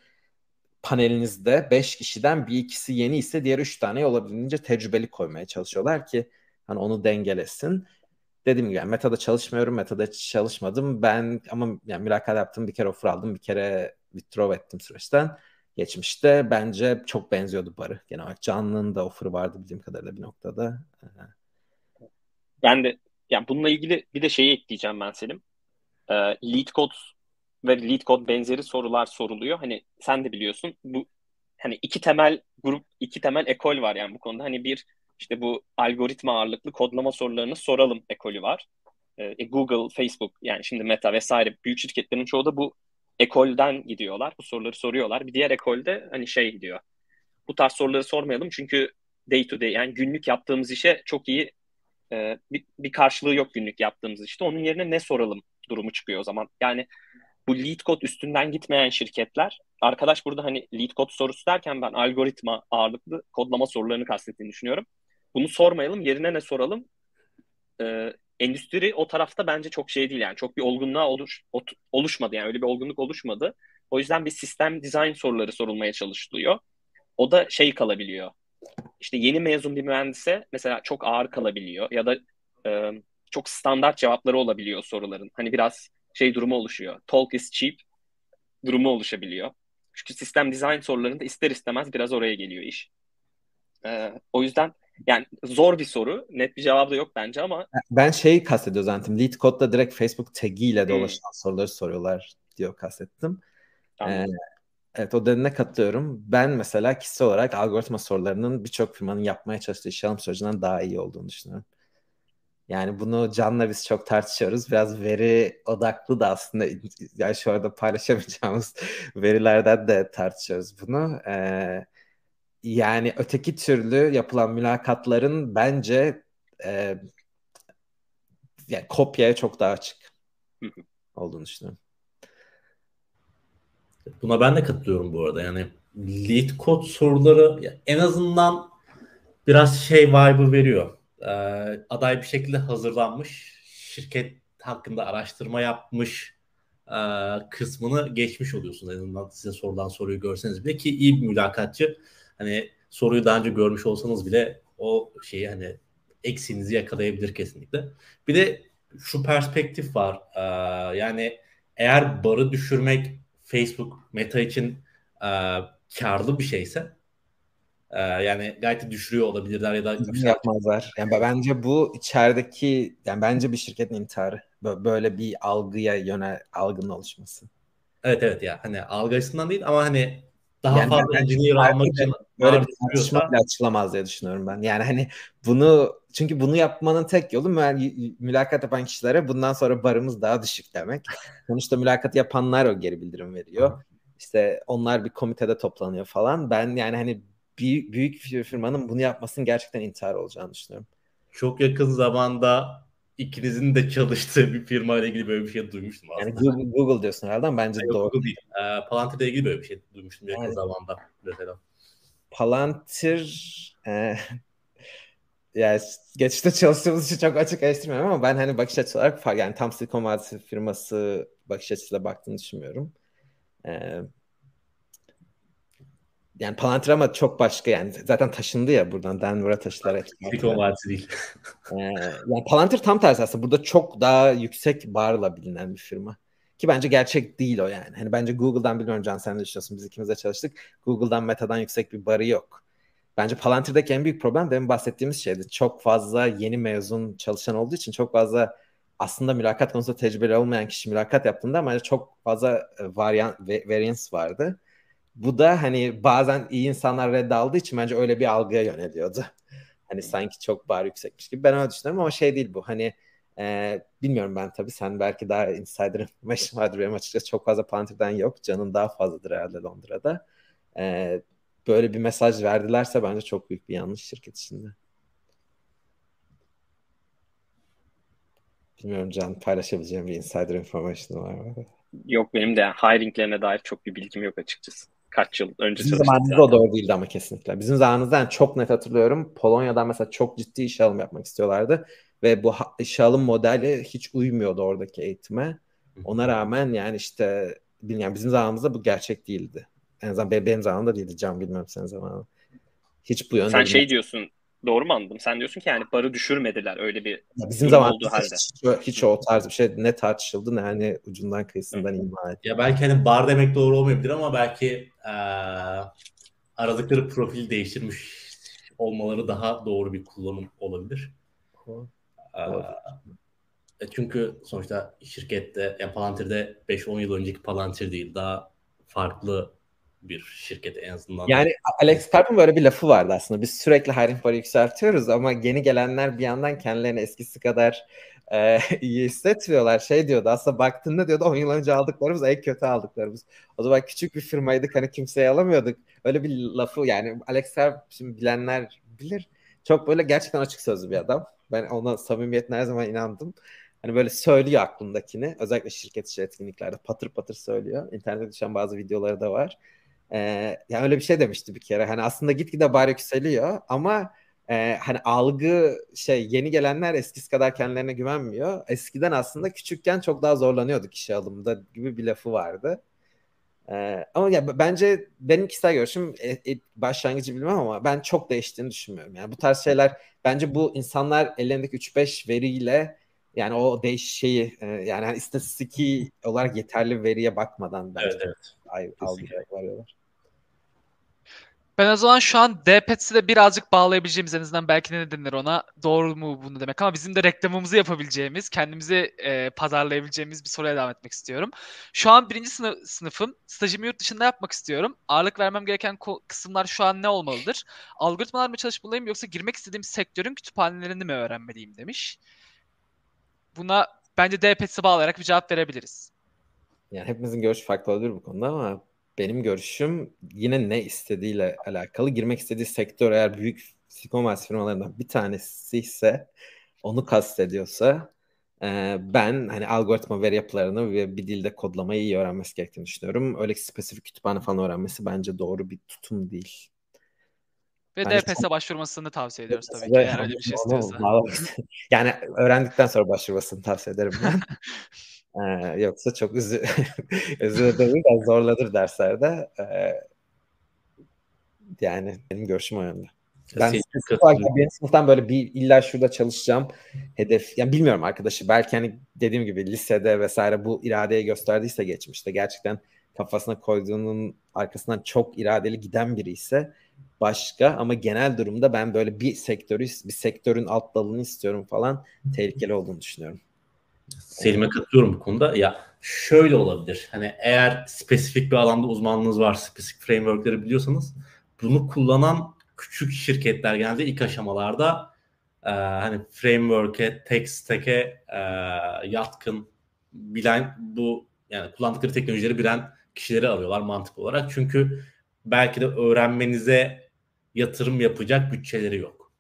panelinizde beş kişiden bir ikisi yeni ise diğer üç tane olabildiğince tecrübeli koymaya çalışıyorlar ki hani onu dengelesin. Dediğim gibi yani Meta'da çalışmıyorum, Meta'da çalışmadım. Ben ama yani mülakat yaptım, bir kere offer aldım, bir kere withdraw ettim süreçten. geçmişte bence çok benziyordu barı. Genel olarak Canlı'nın da offer'ı vardı bildiğim kadarıyla bir noktada. Ben de yani bununla ilgili bir de şeyi ekleyeceğim ben Selim. Ee, LeetCode ve LeetCode benzeri sorular soruluyor. Hani sen de biliyorsun bu hani iki temel grup, iki temel ekol var yani bu konuda. Hani bir işte bu algoritma ağırlıklı kodlama sorularını soralım ekolü var. Ee, Google, Facebook yani şimdi Meta vesaire büyük şirketlerin çoğu da bu ekolden gidiyorlar. Bu soruları soruyorlar. Bir diğer ekolde hani şey diyor. Bu tarz soruları sormayalım çünkü day to day yani günlük yaptığımız işe çok iyi e, bir, bir karşılığı yok günlük yaptığımız işte. Onun yerine ne soralım durumu çıkıyor o zaman. Yani bu LeetCode üstünden gitmeyen şirketler, arkadaş burada hani LeetCode sorusu derken ben algoritma ağırlıklı kodlama sorularını kastettiğini düşünüyorum. Bunu sormayalım, yerine ne soralım? Ee, endüstri o tarafta bence çok şey değil yani. Çok bir olgunluğa oluş, ot, oluşmadı yani öyle bir olgunluk oluşmadı. O yüzden bir sistem design soruları sorulmaya çalışılıyor. O da şey kalabiliyor. İşte yeni mezun bir mühendise mesela çok ağır kalabiliyor ya da e, çok standart cevapları olabiliyor soruların. Hani biraz şey durumu oluşuyor. Talk is cheap durumu oluşabiliyor. Çünkü sistem design sorularında ister istemez biraz oraya geliyor iş. E, o yüzden yani zor bir soru. Net bir cevabı da yok bence ama. Ben şeyi kastediyorum zaten. LeetCode'da direkt Facebook tagiyle dolaşan hmm. soruları soruyorlar diyor kastettim. Tamam. Ee, evet o dediğine katılıyorum. Ben mesela kişisel olarak algoritma sorularının birçok firmanın yapmaya çalıştığı iş alım sürecinden daha iyi olduğunu düşünüyorum. Yani bunu Can'la biz çok tartışıyoruz. Biraz veri odaklı da aslında. Yani şu anda paylaşamayacağımız verilerden de tartışıyoruz bunu. Evet. Yani öteki türlü yapılan mülakatların bence e, yani kopyaya çok daha açık olduğunu düşünüyorum. Buna ben de katılıyorum bu arada. Yani LeetCode soruları en azından biraz şey vibe'ı veriyor. E, aday bir şekilde hazırlanmış, şirket hakkında araştırma yapmış e, kısmını geçmiş oluyorsunuz. En azından size sorulan soruyu görseniz bile ki iyi bir mülakatçı. Hani soruyu daha önce görmüş olsanız bile o şeyi hani eksiğinizi yakalayabilir kesinlikle. Bir de şu perspektif var. Ee, yani eğer barı düşürmek Facebook Meta için e, karlı bir şeyse e, yani gayet de düşürüyor olabilirler ya da yüksek yapmazlar. Yani bence bu içerideki yani bence bir şirketin intiharı böyle bir algıya yönel algının oluşması. Evet evet ya hani algı açısından değil ama hani daha yani fazla engineer almak için böyle bir tartışmayla açılamaz diye düşünüyorum ben. Yani hani bunu çünkü bunu yapmanın tek yolu mülakat yapan kişilere bundan sonra barımız daha düşük demek. Sonuçta mülakat yapanlar o geri bildirim veriyor. Hı. İşte onlar bir komitede toplanıyor falan. Ben yani hani büyük, büyük bir firmanın bunu yapmasının gerçekten intihar olacağını düşünüyorum. Çok yakın zamanda ikinizin de çalıştığı bir firma ile ilgili böyle bir şey duymuştum aslında. Yani Google, Google diyorsun herhalde bence yani doğru. Google değil. E, Palantir ile ilgili böyle bir şey duymuştum yakın yani, zamanda. Mesela. Palantir e, yani geçişte çalıştığımız için çok açık eleştirmiyorum ama ben hani bakış açısı olarak yani tam Silikon Vadisi firması bakış açısıyla baktığını düşünmüyorum. E, yani Palantir ama çok başka yani zaten taşındı ya buradan Denver'a taşılarak. Silikon Vadisi değil. Ee, yani Palantir tam tersi aslında burada çok daha yüksek barla bilinen bir firma. Ki bence gerçek değil o yani. Hani bence Google'dan bilmiyorum Can sen de düşünüyorsun biz ikimiz de çalıştık. Google'dan Meta'dan yüksek bir barı yok. Bence Palantir'deki en büyük problem demin bahsettiğimiz şeydi. Çok fazla yeni mezun çalışan olduğu için çok fazla aslında mülakat konusunda tecrübeli olmayan kişi mülakat yaptığında ama çok fazla varian, variance vardı. Bu da hani bazen iyi insanlar reddaldığı için bence öyle bir algıya yöneliyordu. Hani sanki çok bar yüksekmiş gibi. Ben öyle düşünüyorum ama şey değil bu. Hani e, bilmiyorum ben tabii sen belki daha insider information vardır. Benim açıkçası çok fazla Palantir'den yok. Canın daha fazladır herhalde Londra'da. E, böyle bir mesaj verdilerse bence çok büyük bir yanlış şirket içinde. Bilmiyorum Can paylaşabileceğim bir insider information var mı? Yok benim de yani hiringlerine dair çok bir bilgim yok açıkçası. Kaç yıl önce çalıştım. Bizim zamanımızda o doğru değildi ama kesinlikle. Bizim zamanımızda yani çok net hatırlıyorum. Polonya'dan mesela çok ciddi işe alım yapmak istiyorlardı. Ve bu işe alım modeli hiç uymuyordu oradaki eğitime. Ona rağmen yani işte bilmiyorum bizim zamanımızda bu gerçek değildi. En azından benim zamanımda değildi. Can bilmiyorum senin zamanında. Hiç bu yönde. Sen şey diyorsun Doğru mu anladım? Sen diyorsun ki yani barı düşürmediler öyle bir ya bizim zamanımızda hiç, hiç, hiç o tarz bir şey ne tartışıldı ne hani ucundan kıyısından ima etti. Ya belki hani bar demek doğru olmayabilir ama belki ee, aradıkları profil değiştirmiş olmaları daha doğru bir kullanım olabilir. Ee, çünkü sonuçta şirkette yani Palantir'de beş on yıl önceki Palantir değil daha farklı bir şirket en azından. Yani Alex Karp'ın böyle bir lafı vardı aslında. Biz sürekli hiring barı yükseltiyoruz ama yeni gelenler bir yandan kendilerini eskisi kadar e, iyi hissetmiyorlar. Şey diyordu aslında baktığında diyordu on yıl önce aldıklarımız en kötü aldıklarımız. O zaman küçük bir firmaydık hani kimseyi alamıyorduk. Öyle bir lafı yani Alex Karp şimdi bilenler bilir. Çok böyle gerçekten açık sözlü bir adam. Ben ona samimiyetine her zaman inandım. Hani böyle söylüyor aklındakini. Özellikle şirket içi etkinliklerde patır patır söylüyor. İnternete düşen bazı videoları da var. Ee, yani öyle bir şey demişti bir kere. Hani aslında gitgide bar yükseliyor ama e, hani algı şey yeni gelenler eskisi kadar kendilerine güvenmiyor. Eskiden aslında küçükken çok daha zorlanıyorduk işe alımda gibi bir lafı vardı. Ee, ama ya bence benim kişisel görüşüm e, e, başlangıcı bilmem ama ben çok değiştiğini düşünmüyorum. Yani bu tarz şeyler bence bu insanlar ellerindeki üç beş veriyle yani o değiş şeyi e, yani hani istatistiki olarak yeterli veriye bakmadan bence evet, evet. Ay, alıyorlar. Ben o zaman şu an D-Pets'i de birazcık bağlayabileceğimiz en azından belki ne denir ona doğru mu bunu demek ama bizim de reklamımızı yapabileceğimiz, kendimizi e, pazarlayabileceğimiz bir soruya devam etmek istiyorum. Şu an birinci sınıf, sınıfım, stajımı yurt dışında yapmak istiyorum. Ağırlık vermem gereken ko- kısımlar şu an ne olmalıdır? Algoritmalar mı çalışmalıyım yoksa girmek istediğim sektörün kütüphanelerini mi öğrenmeliyim demiş. Buna bence D-Pets'i bağlayarak bir cevap verebiliriz. Yani hepimizin görüşü farklı olabilir bu konuda ama... Benim görüşüm yine ne istediğiyle alakalı. Girmek istediği sektör eğer büyük e-commerce firmalarından bir tanesi ise onu kastediyorsa e, ben hani algoritma veri yapılarını ve bir dilde kodlamayı iyi öğrenmesi gerektiğini düşünüyorum. Öyle spesifik kütüphane falan öğrenmesi bence doğru bir tutum değil. Ve D P S'e başvurmasını tavsiye ediyoruz tabii ki. Eğer öyle bir şey istiyorsa. Yani öğrendikten sonra başvurmasını tavsiye ederim ben. Ee, yoksa çok üzü üzülür de zorladır derslerde. Ee, yani benim görüşüm o yönde. Ben sınıftan böyle bir illa şurada çalışacağım hedef. Yani bilmiyorum arkadaşı. Belki hani dediğim gibi lisede vesaire bu iradeyi gösterdiyse geçmişte gerçekten kafasına koyduğunun arkasından çok iradeli giden biri ise başka ama genel durumda ben böyle bir sektörü, bir sektörün alt dalını istiyorum falan tehlikeli olduğunu düşünüyorum. Selim'e katılıyorum bu konuda. Ya şöyle olabilir. Hani eğer spesifik bir alanda uzmanlığınız var, spesifik framework'leri biliyorsanız bunu kullanan küçük şirketler genelde ilk aşamalarda e, hani framework'e, tech stack'e e, yatkın bilen bu yani kullandıkları teknolojileri bilen kişileri arıyorlar mantık olarak. Çünkü belki de öğrenmenize yatırım yapacak bütçeleri yok.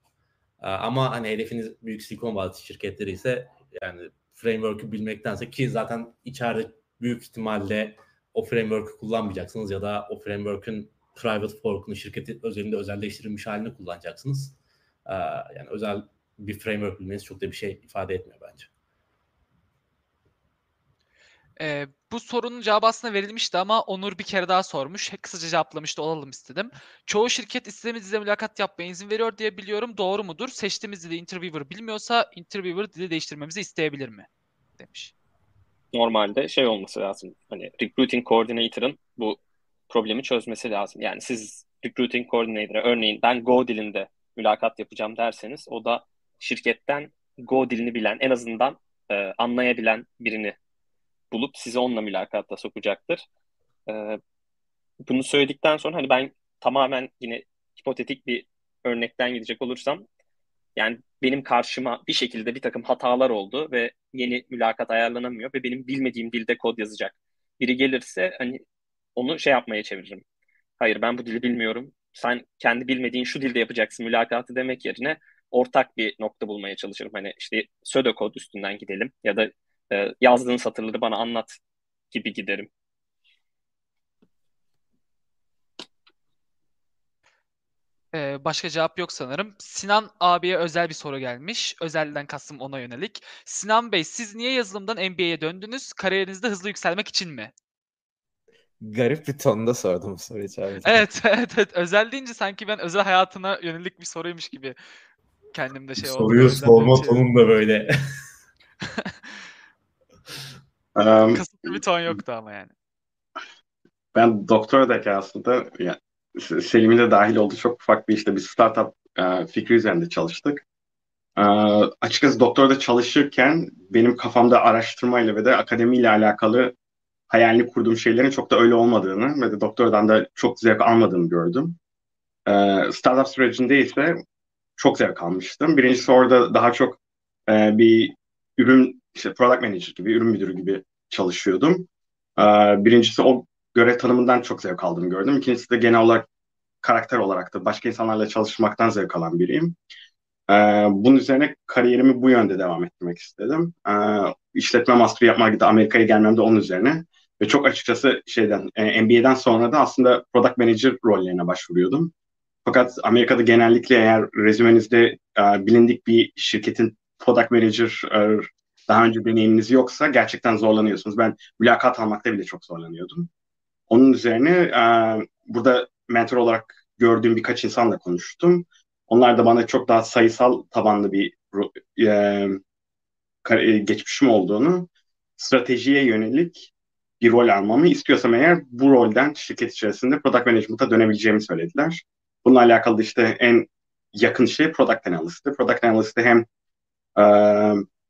E, ama hani hedefiniz büyük silikon vadisi şirketleri ise yani framework'ü bilmektense ki zaten içeride büyük ihtimalle o framework'ü kullanmayacaksınız ya da o framework'ün private fork'unu şirketi özelinde özelleştirilmiş halini kullanacaksınız. Ee, yani özel bir framework bilmeniz çok da bir şey ifade etmiyor bence. Ee, bu sorunun cevabı aslında verilmişti ama Onur bir kere daha sormuş. Kısaca cevaplamıştı olalım istedim. Çoğu şirket istediğimiz dille mülakat yapmaya izin veriyor diye biliyorum. Doğru mudur? Seçtiğimiz dili interviewer bilmiyorsa interviewer dili değiştirmemizi isteyebilir mi? Demiş. Normalde şey olması lazım. Hani recruiting coordinator'ın bu problemi çözmesi lazım. Yani siz recruiting coordinator'a örneğin ben Go dilinde mülakat yapacağım derseniz o da şirketten Go dilini bilen en azından e, anlayabilen birini bulup sizi onunla mülakata sokacaktır. Ee, bunu söyledikten sonra hani ben tamamen yine hipotetik bir örnekten gidecek olursam yani benim karşıma bir şekilde bir takım hatalar oldu ve yeni mülakat ayarlanamıyor ve benim bilmediğim dilde kod yazacak biri gelirse hani onu şey yapmaya çeviririm. Hayır ben bu dili bilmiyorum. Sen kendi bilmediğin şu dilde yapacaksın mülakatı demek yerine ortak bir nokta bulmaya çalışırım. Hani işte pseudo kod üstünden gidelim ya da yazdığın satırları bana anlat gibi giderim. Ee, başka cevap yok sanırım. Sinan abiye özel bir soru gelmiş. Özelden kastım ona yönelik. Sinan Bey siz niye yazılımdan M B A'ye döndünüz? Kariyerinizde hızlı yükselmek için mi? Garip bir tonda sordum soruyu. Evet, evet, evet. Özel deyince sanki ben özel hayatına yönelik bir soruymuş gibi Kendimde şey soruyu sorma tonum da böyle. Kısıtlı bir ton yoktu ama yani. Ben doktora da aslında yani, Selim'in de dahil olduğu çok ufak bir işte bir startup e, fikri üzerinde çalıştık. E, açıkçası doktorada çalışırken benim kafamda araştırmayla ve de akademiyle alakalı hayalini kurduğum şeylerin çok da öyle olmadığını ve de doktordan da çok zevk almadığını gördüm. E, startup sürecinde ise çok zevk almıştım. Birincisi orada daha çok e, bir ürün, işte product manager gibi, ürün müdürü gibi çalışıyordum. E, birincisi o görev tanımından çok zevk aldığımı gördüm. İkincisi de genel olarak karakter olarak da başka insanlarla çalışmaktan zevk alan biriyim. Ee, bunun üzerine kariyerimi bu yönde devam ettirmek istedim. Ee, işletme master yapmak da Amerika'ya gelmem de onun üzerine. Ve çok açıkçası şeyden M B A'den sonra da aslında product manager rollerine başvuruyordum. Fakat Amerika'da genellikle eğer rezümenizde e, bilindik bir şirketin product manager e, daha önce deneyiminiz yoksa gerçekten zorlanıyorsunuz. Ben mülakat almakta bile çok zorlanıyordum. Onun üzerine e, burada mentor olarak gördüğüm birkaç insanla konuştum. Onlar da bana çok daha sayısal tabanlı bir e, geçmişim olduğunu, stratejiye yönelik bir rol almamı istiyorsam eğer bu rolden şirket içerisinde product management'a dönebileceğimi söylediler. Bununla alakalı işte en yakın şey product analyst'ti. Product analyst'te hem e,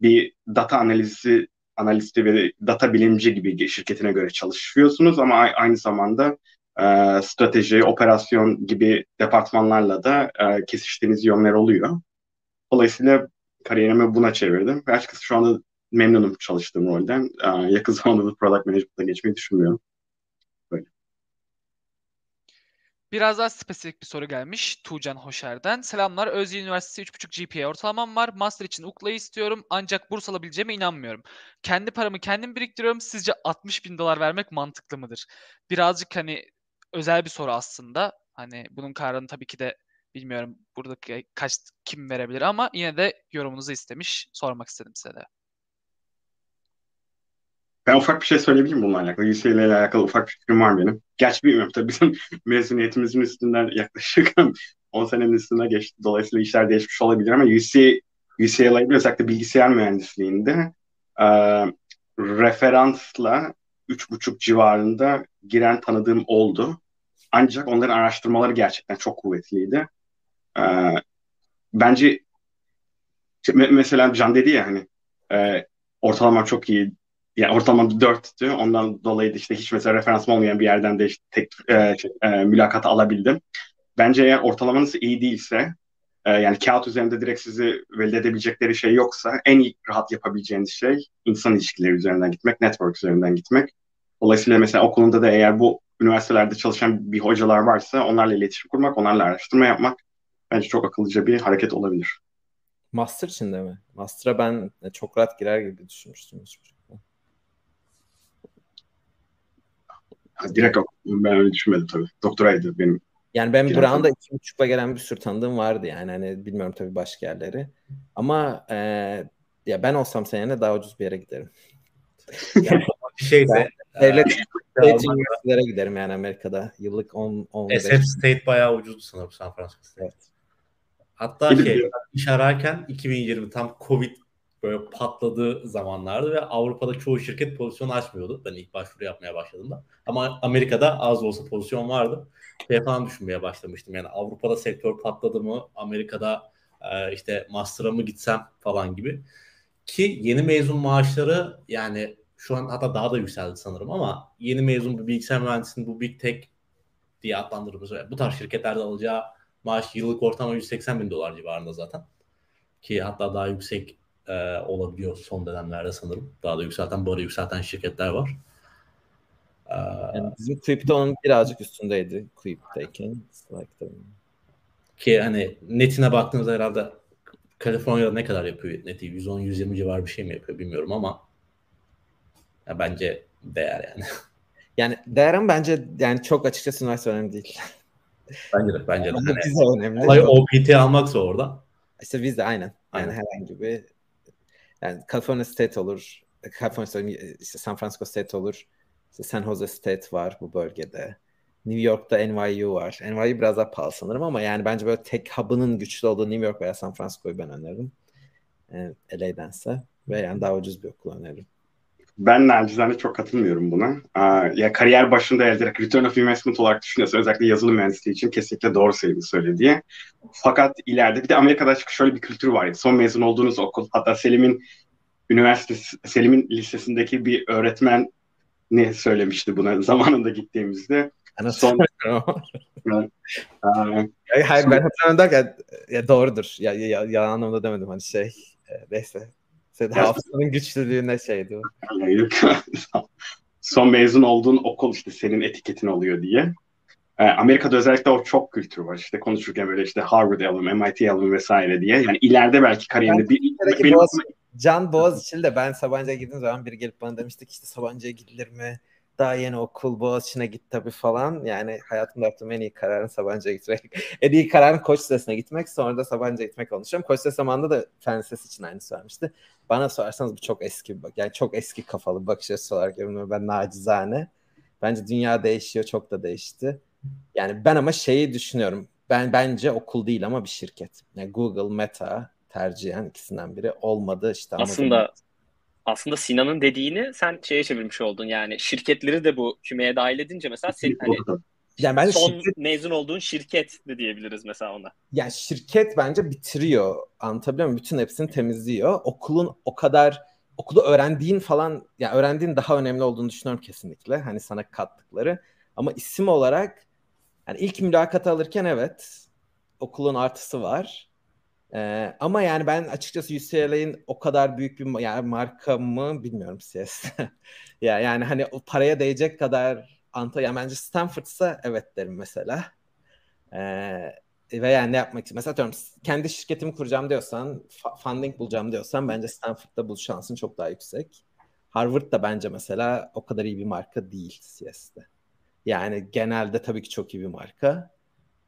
bir data analizi analisti ve data bilimci gibi şirketine göre çalışıyorsunuz ama aynı zamanda e, strateji, operasyon gibi departmanlarla da e, kesiştiğiniz yönler oluyor. Dolayısıyla kariyerimi buna çevirdim ve açıkçası şu anda memnunum çalıştığım rolden. E, yakın zamanda da product management'a geçmeyi düşünmüyorum. Böyle. Biraz daha spesifik bir soru gelmiş Tuğcan Hoşer'den. Selamlar. Özyeğin Üniversitesi üç buçuk G P A ortalamam var. Master için U K L'ayı istiyorum ancak burs alabileceğime inanmıyorum. Kendi paramı kendim biriktiriyorum. Sizce altmış bin dolar vermek mantıklı mıdır? Birazcık hani özel bir soru aslında. Hani bunun kararını tabii ki de bilmiyorum buradaki kaç kim verebilir ama yine de yorumunuzu istemiş. Sormak istedim size de. Ben ufak bir şey söyleyebilir miyim bununla alakalı? U C L ile alakalı ufak bir fikrim var benim. Gerçi bilmiyorum tabii bizim mezuniyetimizin üstünden yaklaşık on senenin üstüne geçti. Dolayısıyla işler değişmiş olabilir ama U C L A'yı özellikle bilgisayar mühendisliğinde e, referansla üç buçuk civarında giren tanıdığım oldu. Ancak onların araştırmaları gerçekten çok kuvvetliydi. E, bence mesela Can dedi ya hani e, ortalama çok iyi. Yani ortalama dörttü. Ondan dolayı da işte hiç mesela referansım olmayan bir yerden de işte tek, e, şey, e, mülakata alabildim. Bence eğer ortalamanız iyi değilse, e, yani kağıt üzerinde direkt sizi valide edebilecekleri şey yoksa en rahat yapabileceğiniz şey insan ilişkileri üzerinden gitmek, network üzerinden gitmek. Dolayısıyla mesela okulunda da eğer bu üniversitelerde çalışan bir hocalar varsa onlarla iletişim kurmak, onlarla araştırma yapmak bence çok akıllıca bir hareket olabilir. Master için de mi? Master'a ben çok rahat girer gibi düşünmüştüm. Direkt ben öyle düşünmedim tabii. Doktoraydı benim. Yani ben Brown'da iki buçukla gelen bir sürü tanıdığım vardı yani. Hani bilmiyorum tabii başka yerleri. Ama e, ya ben olsam seneye daha ucuz bir yere giderim. Yani, şeyse devlet üniversitelere giderim yani Amerika'da. Yıllık on on beş. S F State bayağı ucuzdu sanırım San Francisco'da. Evet. Hatta şey, iş ararken iki bin yirmi tam Covid böyle patladığı zamanlardı ve Avrupa'da çoğu şirket pozisyon açmıyordu. Ben ilk başvuru yapmaya başladığımda. Ama Amerika'da az olsa pozisyon vardı. Şey falan düşünmeye başlamıştım. Yani Avrupa'da sektör patladı mı? Amerika'da e, işte master'a mı gitsem falan gibi. Ki yeni mezun maaşları yani şu an hatta daha da yükseldi sanırım ama yeni mezun bir bilgisayar mühendisinin bu big tech diye adlandırdığımız bu tarz şirketlerde alacağı maaş yıllık ortalama yüz seksen bin dolar civarında zaten. Ki hatta daha yüksek Ee, olabiliyor son dönemlerde sanırım. Daha da yükselten, bu ara yükselten şirketler var. Ee, yani bizim Quip'te onun birazcık üstündeydi. Quip'teyken. Slack'ta. Ki hani netine baktığınızda herhalde Kaliforniya'da ne kadar yapıyor neti? yüz on yüz yirmi civarı bir şey mi yapıyor bilmiyorum ama ya bence değer yani. Yani değer ama bence yani çok açıkçası üniversite önemli değil. Bence de. Bence de. Yani, yani, önemli. Olay O P T almaksa orada. İşte vize aynen. Aynen yani herhangi bir yani California State olur, California işte San Francisco State olur, işte San Jose State var bu bölgede. New York'ta N Y U var. N Y U biraz daha pahalı sanırım ama yani bence böyle tek hub'ının güçlü olduğu New York veya San Francisco'yu ben öneririm. E, L A'dense. Ve yani daha ucuz bir okul öneririm. Ben nacizane çok katılmıyorum buna. Aa, ya kariyer başında elde ederek return of investment olarak düşünüyorsan özellikle yazılım mühendisliği için kesinlikle doğru sayını söylediği. Fakat ileride bir de Amerika'da şöyle bir kültür var. Son mezun olduğunuz okul, hatta Selim'in üniversitesi, Selim'in lisesindeki bir öğretmen ne söylemişti buna zamanında gittiğimizde. Son... Hayır, hayır ben hatırlamıyorum ya, ya doğrudur. Ya, ya, yalan anlamda demedim hani şey. Neyse. Hafızanın güçlülüğüne şeydi. Son mezun olduğun okul işte senin etiketin oluyor diye. Amerika'da özellikle o çok kültür var. İşte konuşurken böyle işte Harvard alım, M I T alım vesaire diye. Yani ileride belki kariyerinde bir... bir Boğaz, benim... Can Boğaziçi'li de ben Sabancı'ya gittiğim zaman biri gelip bana demişti ki işte Sabancı'ya gidilir mi? Daha yeni okul, Boğaziçi'ne git tabii falan. Yani hayatımda yaptığım en iyi kararın Sabancı'ya gitmek. En iyi kararın Koç Lisesi'ne gitmek. Sonra da Sabancı'ya gitmek olmuşum. Koç Lisesi zamanında da Fen Lisesi için aynısı vermişti. Bana sorarsanız bu çok eski bir bak. Yani çok eski kafalı bir bakış açısı olarak görünüyor. Ben nacizane. Bence dünya değişiyor. Çok da değişti. Yani ben ama şeyi düşünüyorum. Ben bence okul değil ama bir şirket. Yani Google, Meta tercihen ikisinden biri. Olmadı işte. Aslında... Aslında Sinan'ın dediğini sen şeye çevirmiş oldun yani şirketleri de bu kümeye dahil edince mesela senin hani yani ben son şirket... mezun olduğun şirket de diyebiliriz mesela ona. Yani şirket bence bitiriyor anlatabiliyor muyum? Bütün hepsini temizliyor. Okulun o kadar okulu öğrendiğin falan yani öğrendiğin daha önemli olduğunu düşünüyorum kesinlikle hani sana kattıkları ama isim olarak yani ilk mülakata alırken evet okulun artısı var. Ee, ama yani ben açıkçası U C L A'nin o kadar büyük bir yani marka mı bilmiyorum C S. ya yani hani o paraya değecek kadar Antalya yani bence Stanford'sa evet derim mesela. Ee, ve yani ne yapmak için mesela diyorum kendi şirketimi kuracağım diyorsan, funding bulacağım diyorsan bence Stanford'da bu şansın çok daha yüksek. Harvard da bence mesela o kadar iyi bir marka değil C S'de. Yani genelde tabii ki çok iyi bir marka.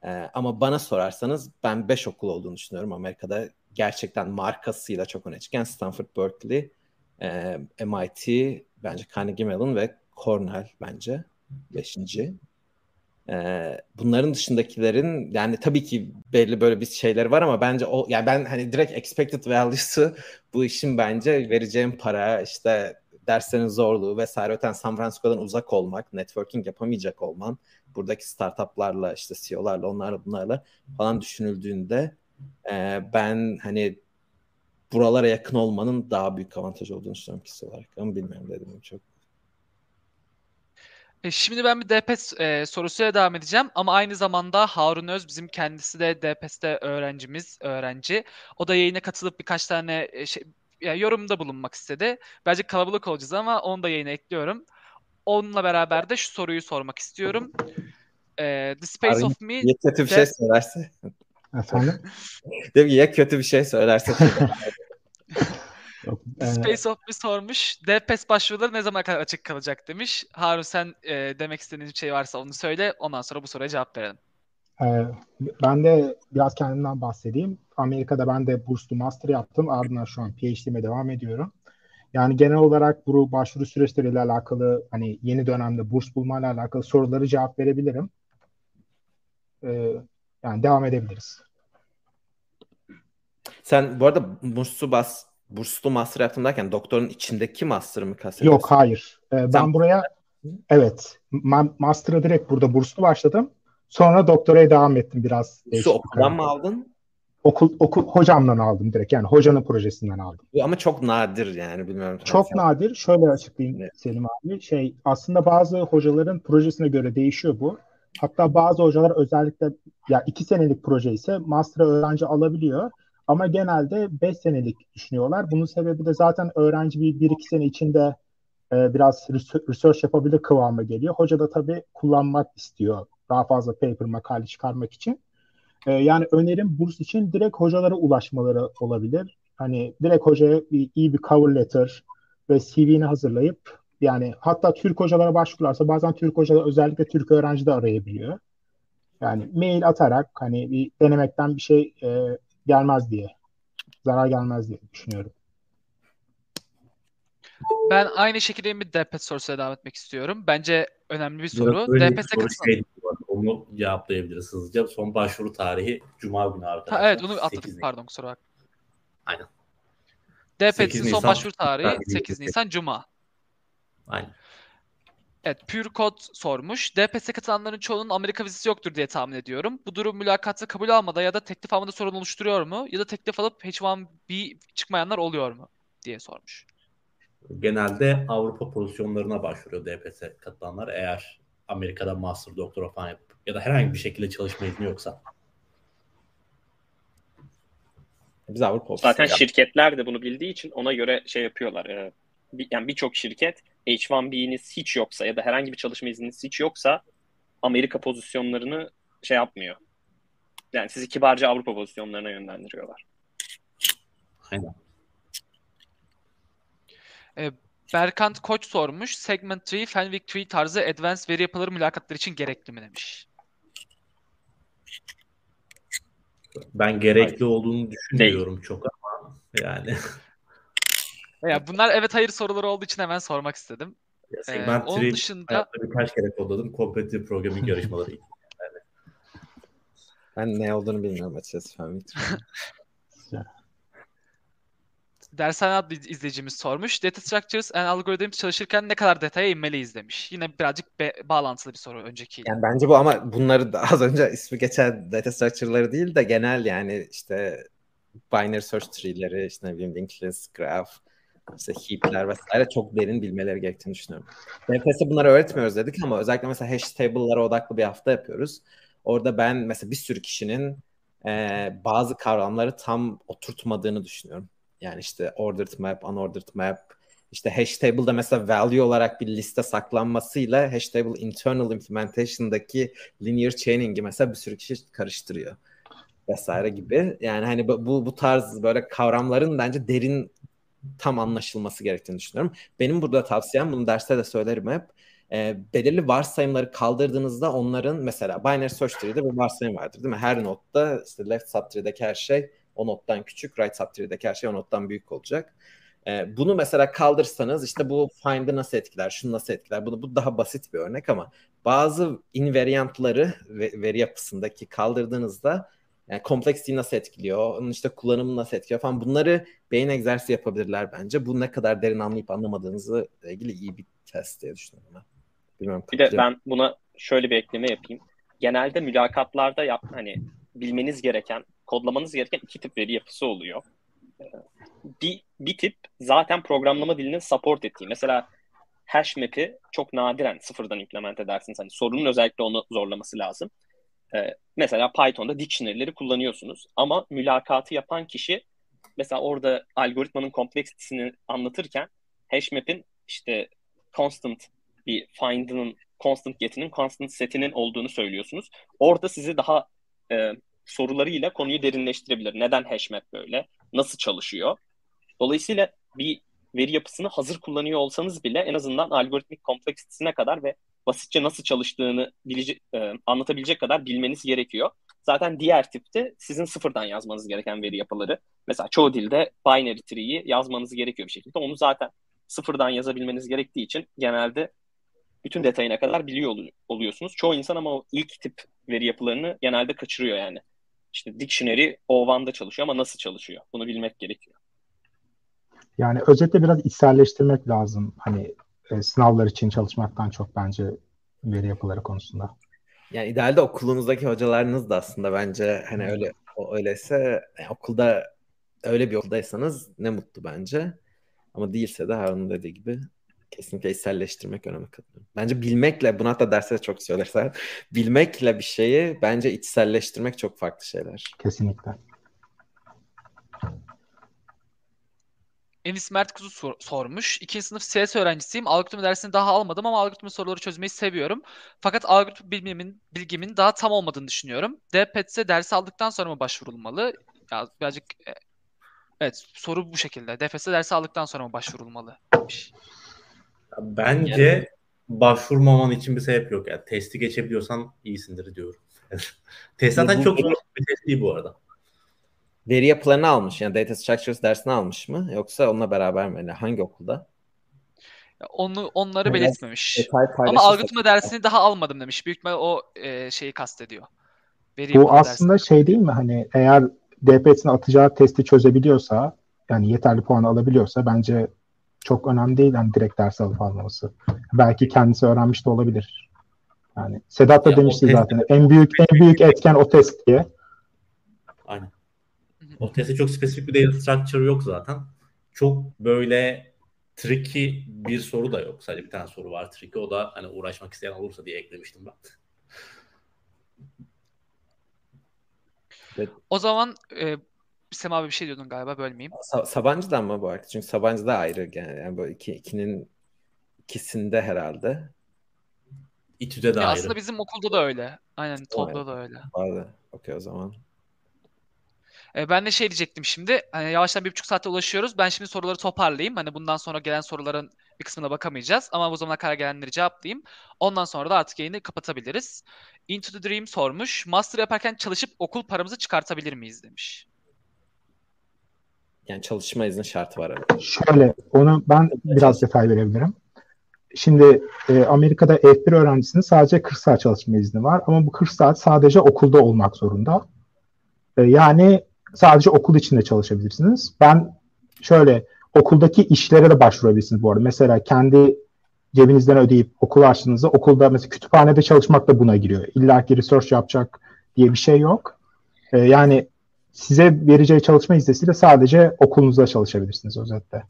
Ee, ama bana sorarsanız ben beş okul olduğunu düşünüyorum Amerika'da. Gerçekten markasıyla çok öne çıkan Stanford, Berkeley, e, M I T, bence Carnegie Mellon ve Cornell bence beşinci. Ee, bunların dışındakilerin yani tabii ki belli böyle bir şeyleri var ama bence o yani ben hani direkt expected value'su bu işin bence vereceğim para işte derslerin zorluğu vesaire öten San Francisco'dan uzak olmak, networking yapamayacak olman, buradaki startuplarla işte C E O'larla onlarla bunlarla falan düşünüldüğünde e, ben hani buralara yakın olmanın daha büyük avantaj olduğunu düşünüyorum kişi olarak ama bilmiyorum dedim çok. Şimdi ben bir D P S e, sorusuyla devam edeceğim ama aynı zamanda Harun Öz bizim kendisi de D P S'te öğrencimiz, öğrenci. O da yayına katılıp birkaç tane e, şey, yani yorumda bulunmak istedi. Bence kalabalık olacağız ama onu da yayına ekliyorum. Onunla beraber de şu soruyu sormak istiyorum. Ee, the space Harun, of me... Ya kötü bir de... şey söylerse. Efendim? Değil mi? Ya kötü bir şey söylerse. The space of me sormuş. D P S başvuruları ne zaman kadar açık kalacak demiş. Harun sen e, demek istediğin bir şey varsa onu söyle. Ondan sonra bu soruya cevap verelim. Ben de biraz kendimden bahsedeyim. Amerika'da ben de burslu master yaptım. Ardından şu an P H D'me devam ediyorum. Yani genel olarak bu başvuru süreçleriyle alakalı hani yeni dönemde burs bulmayla alakalı soruları cevap verebilirim. Yani devam edebiliriz. Sen bu arada burslu bas, burslu master yaptım derken doktorun içindeki master'ı mı kastediyorsun? Yok hayır. Ben sen... buraya evet master'a direkt burada burslu başladım. Sonra doktoraya devam ettim biraz. Şu okuldan mı aldın? Okul, okul hocamdan aldım direkt. Yani hocanın projesinden aldım. Ama çok nadir yani bilmiyorum. Çok sen... nadir. Şöyle açıklayayım evet. Selim abi. Şey, aslında bazı hocaların projesine göre değişiyor bu. Hatta bazı hocalar özellikle ya iki senelik proje ise master'a öğrenci alabiliyor. Ama genelde beş senelik düşünüyorlar. Bunun sebebi de zaten öğrenci bir, bir iki sene içinde e, biraz research yapabilir kıvama geliyor. Hoca da tabii kullanmak istiyor. Daha fazla paper makale çıkarmak için. Ee, yani önerim burs için direkt hocalara ulaşmaları olabilir. Hani direkt hocaya bir, iyi bir cover letter ve C V'ni hazırlayıp yani hatta Türk hocalara başvurularsa bazen Türk hocalar özellikle Türk öğrenci de arayabiliyor. Yani mail atarak hani bir denemekten bir şey e, gelmez diye, zarar gelmez diye düşünüyorum. Ben aynı şekilde bir D P S sorusuna devam etmek istiyorum. Bence önemli bir soru. D P S'e katılın. Onu cevaplayabiliriz hızlıca. Son başvuru tarihi Cuma günü arkadaşlar. Ha, evet onu atladık pardon kusura bakma. Aynen. D P S'in son başvuru tarihi sekiz Nisan Cuma. Aynen. Evet, Pure Code sormuş. D P S'e katılanların çoğunun Amerika vizesi yoktur diye tahmin ediyorum. Bu durum mülakatta kabul almada ya da teklif almada sorun oluşturuyor mu? Ya da teklif alıp H bir B çıkmayanlar oluyor mu? Diye sormuş. Genelde Avrupa pozisyonlarına başvuruyor D P S'e katılanlar. Eğer Amerika'da master, doktora falan yapıp ya da herhangi bir şekilde çalışma izni yoksa. Biz Avrupa zaten şirketler de bunu bildiği için ona göre şey yapıyorlar. Yani birçok şirket H bir B'niz hiç yoksa ya da herhangi bir çalışma izniniz hiç yoksa Amerika pozisyonlarını şey yapmıyor. Yani sizi kibarca Avrupa pozisyonlarına yönlendiriyorlar. Aynen. Ee, Berkant Koç sormuş. Segment üç, Fenwick üç tarzı advanced veri yapıları mülakatlar için gerekli mi demiş. Ben gerekli olduğunu düşünmüyorum çok ama yani... Ya bunlar evet hayır soruları olduğu için hemen sormak istedim. Ee, ben onun dışında birkaç kere kodladım. Kompetitif programming yarışmaları. Yani. Ben ne olduğunu bilmiyorum açıkçası. Dershane adlı izleyicimiz sormuş. Data Structures and Algorithms çalışırken ne kadar detaya inmeliyiz demiş. Yine birazcık be- bağlantılı bir soru önceki. Yani bence bu ama bunları az önce ismi geçen data structure'ları değil de genel yani işte binary search tree'leri, işte ne bileyim linked list, graph, İşte heap'ler vesaire çok derin bilmeleri gerektiğini düşünüyorum. D P S'e bunları öğretmiyoruz dedik ama özellikle mesela hash table'lara odaklı bir hafta yapıyoruz. Orada ben mesela bir sürü kişinin e, bazı kavramları tam oturtmadığını düşünüyorum. Yani işte ordered map, unordered map, işte hash table'da mesela value olarak bir liste saklanmasıyla hash table internal implementation'daki linear chaining'i mesela bir sürü kişi karıştırıyor vesaire gibi. Yani hani bu bu tarz böyle kavramların bence derin tam anlaşılması gerektiğini düşünüyorum. Benim burada tavsiyem, bunu derste de söylerim hep, e, belirli varsayımları kaldırdığınızda onların mesela binary search tree'de bir varsayım vardır değil mi? Her notta işte left subtree'deki her şey o nottan küçük, right subtree'deki her şey o nottan büyük olacak. E, bunu mesela kaldırsanız işte bu find'ı nasıl etkiler, şunu nasıl etkiler, bunu, bu daha basit bir örnek ama bazı invariantları veri yapısındaki kaldırdığınızda yani kompleksliği nasıl etkiliyor, onun işte kullanımı nasıl etkiliyor falan bunları beyin egzersizi yapabilirler bence. Bu ne kadar derin anlayıp anlamadığınızla ilgili iyi bir test diye düşünüyorum ben. Bilmiyorum, bir de ben buna şöyle bir ekleme yapayım. Genelde mülakatlarda yap, hani bilmeniz gereken, kodlamanız gereken iki tip veri yapısı oluyor. Bir, bir tip zaten programlama dilinin support ettiği. Mesela hash map'i çok nadiren sıfırdan implement edersiniz. Hani sorunun özellikle onu zorlaması lazım. Mesela Python'da dictionary'leri kullanıyorsunuz ama mülakatı yapan kişi mesela orada algoritmanın kompleksitesini anlatırken hashmap'in işte constant bir find'ının, constant get'inin, constant set'inin olduğunu söylüyorsunuz. Orada sizi daha e, sorularıyla konuyu derinleştirebilir. Neden hashmap böyle? Nasıl çalışıyor? Dolayısıyla bir veri yapısını hazır kullanıyor olsanız bile en azından algoritmik kompleksitesine kadar ve basitçe nasıl çalıştığını bilece- e, anlatabilecek kadar bilmeniz gerekiyor. Zaten diğer tipte sizin sıfırdan yazmanız gereken veri yapıları. Mesela çoğu dilde binary tree'yi yazmanız gerekiyor bir şekilde. Onu zaten sıfırdan yazabilmeniz gerektiği için genelde bütün detayına kadar biliyor ol- oluyorsunuz. Çoğu insan ama o ilk tip veri yapılarını genelde kaçırıyor yani. İşte dictionary O bir'da çalışıyor ama nasıl çalışıyor? Bunu bilmek gerekiyor. Yani özetle biraz içselleştirmek lazım. Hani sınavlar için çalışmaktan çok bence veri yapıları konusunda. Yani idealde okulunuzdaki hocalarınız da aslında bence hani öyle öyleyse yani okulda öyle bir okuldaysanız ne mutlu bence. Ama değilse de Harun'un dediği gibi kesinlikle içselleştirmek önemli katılıyor. Bence bilmekle, bunu hatta derste de çok söylersen, bilmekle bir şeyi bence içselleştirmek çok farklı şeyler. Kesinlikle. Enis Mert Kuzu sor- sormuş. İkinci sınıf C S öğrencisiyim. Algoritma dersini daha almadım ama algoritma soruları çözmeyi seviyorum. Fakat algoritma bilgimin, bilgimin daha tam olmadığını düşünüyorum. D-Pets'e dersi aldıktan sonra mı başvurulmalı? Ya, birazcık evet, soru bu şekilde. D-Pets'e dersi aldıktan sonra mı başvurulmalı? Bence yani başvurmaman için bir sebep yok. Yani testi geçebiliyorsan iyisindir diyorum. Test zaten çok zor bir test değil bu arada. Veri yapılarını almış, yani Data Structures dersini almış mı? Yoksa onunla beraber mi? Yani hangi okulda? Onu onları yani belirtmemiş. Detay, ama algoritma dersini daha almadım demiş. Büyük ihtimal o e, şeyi kastediyor. Vereyim bu aslında dersi. Şey değil mi? Hani eğer D P S'in atacağı testi çözebiliyorsa, yani yeterli puan alabiliyorsa bence çok önemli değil yani direkt ders alıp almaması. Belki kendisi öğrenmiş de olabilir. Yani Sedat da ya demişti zaten. De. En büyük en büyük etken o test diye. Aynen. O testi çok spesifik bir data structure yok zaten. Çok böyle tricky bir soru da yok. Sadece bir tane soru var tricky. O da hani uğraşmak isteyen olursa diye eklemiştim ben. Evet. O zaman e, Sema abi bir şey diyordun galiba, bölmeyeyim. Sa- Sabancı'dan mı bu arada? Çünkü Sabancı da ayrı yani. Yani bu iki, ikinin ikisinde herhalde. İTÜ'de de ya ayrı. Aslında bizim okulda da öyle. Aynen Tolda da öyle. Vardı. Okey o zaman. Ben de şey diyecektim şimdi, hani yavaştan bir buçuk saate ulaşıyoruz. Ben şimdi soruları toparlayayım. Hani bundan sonra gelen soruların bir kısmına bakamayacağız. Ama bu zamana kadar gelenleri cevaplayayım. Ondan sonra da artık yayını kapatabiliriz. Into the Dream sormuş. Master yaparken çalışıp okul paramızı çıkartabilir miyiz demiş. Yani çalışma izni şartı var abi. Şöyle, onu ben biraz detay verebilirim. Şimdi e, Amerika'da F bir öğrencisinin sadece kırk saat çalışma izni var. Ama bu kırk saat sadece okulda olmak zorunda. E, yani... Sadece okul içinde çalışabilirsiniz. Ben şöyle, okuldaki işlere de başvurabilirsiniz bu arada. Mesela kendi cebinizden ödeyip okul açtığınızda okulda mesela kütüphanede çalışmak da buna giriyor. İlla ki research yapacak diye bir şey yok. Ee, yani size vereceği çalışma iznesiyle sadece okulunuzda çalışabilirsiniz özetle.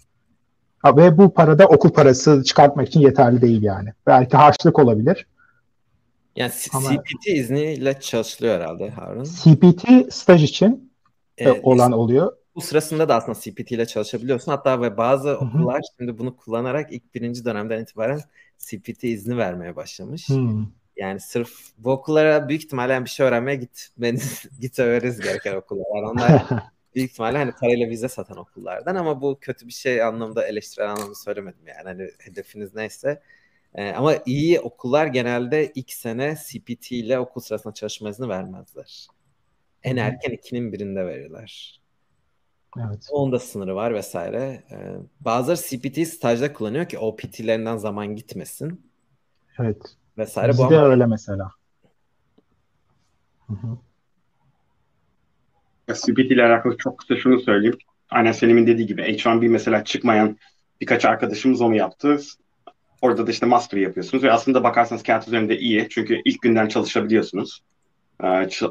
Ha, ve bu parada okul parası çıkartmak için yeterli değil yani. Belki harçlık olabilir. Yani ama C P T izniyle çalışılıyor herhalde Harun. C P T staj için E, olan oluyor. Bu sırasında da aslında C P T ile çalışabiliyorsun. Hatta ve bazı Hı-hı. okullar şimdi bunu kullanarak ilk birinci dönemden itibaren C P T izni vermeye başlamış. Hı-hı. Yani sırf bu okullara büyük ihtimalle bir şey öğrenmeye gitmeniz, git öğreniz gereken okullar. Yani onlar büyük ihtimalle hani parayla vize satan okullardan, ama bu kötü bir şey anlamda, eleştirel anlamda söylemedim yani. Hani hedefiniz neyse. Ee, ama iyi okullar genelde ilk sene C P T ile okul sırasında çalışma izni vermezler. En erken ikinin birinde verirler. Evet. Onda sınırı var vesaire. Ee, bazıları C P T'yi stajda kullanıyor ki O P T'lerinden zaman gitmesin. Evet. Vesaire. Bizde bu ama... öyle mesela. Hı-hı. C P T ile alakalı çok kısa şunu söyleyeyim. Aynen Selim'in dediği gibi H bir B mesela çıkmayan birkaç arkadaşımız onu yaptı. Orada da işte master yapıyorsunuz ve aslında bakarsanız kağıt üzerinde iyi. Çünkü ilk günden çalışabiliyorsunuz.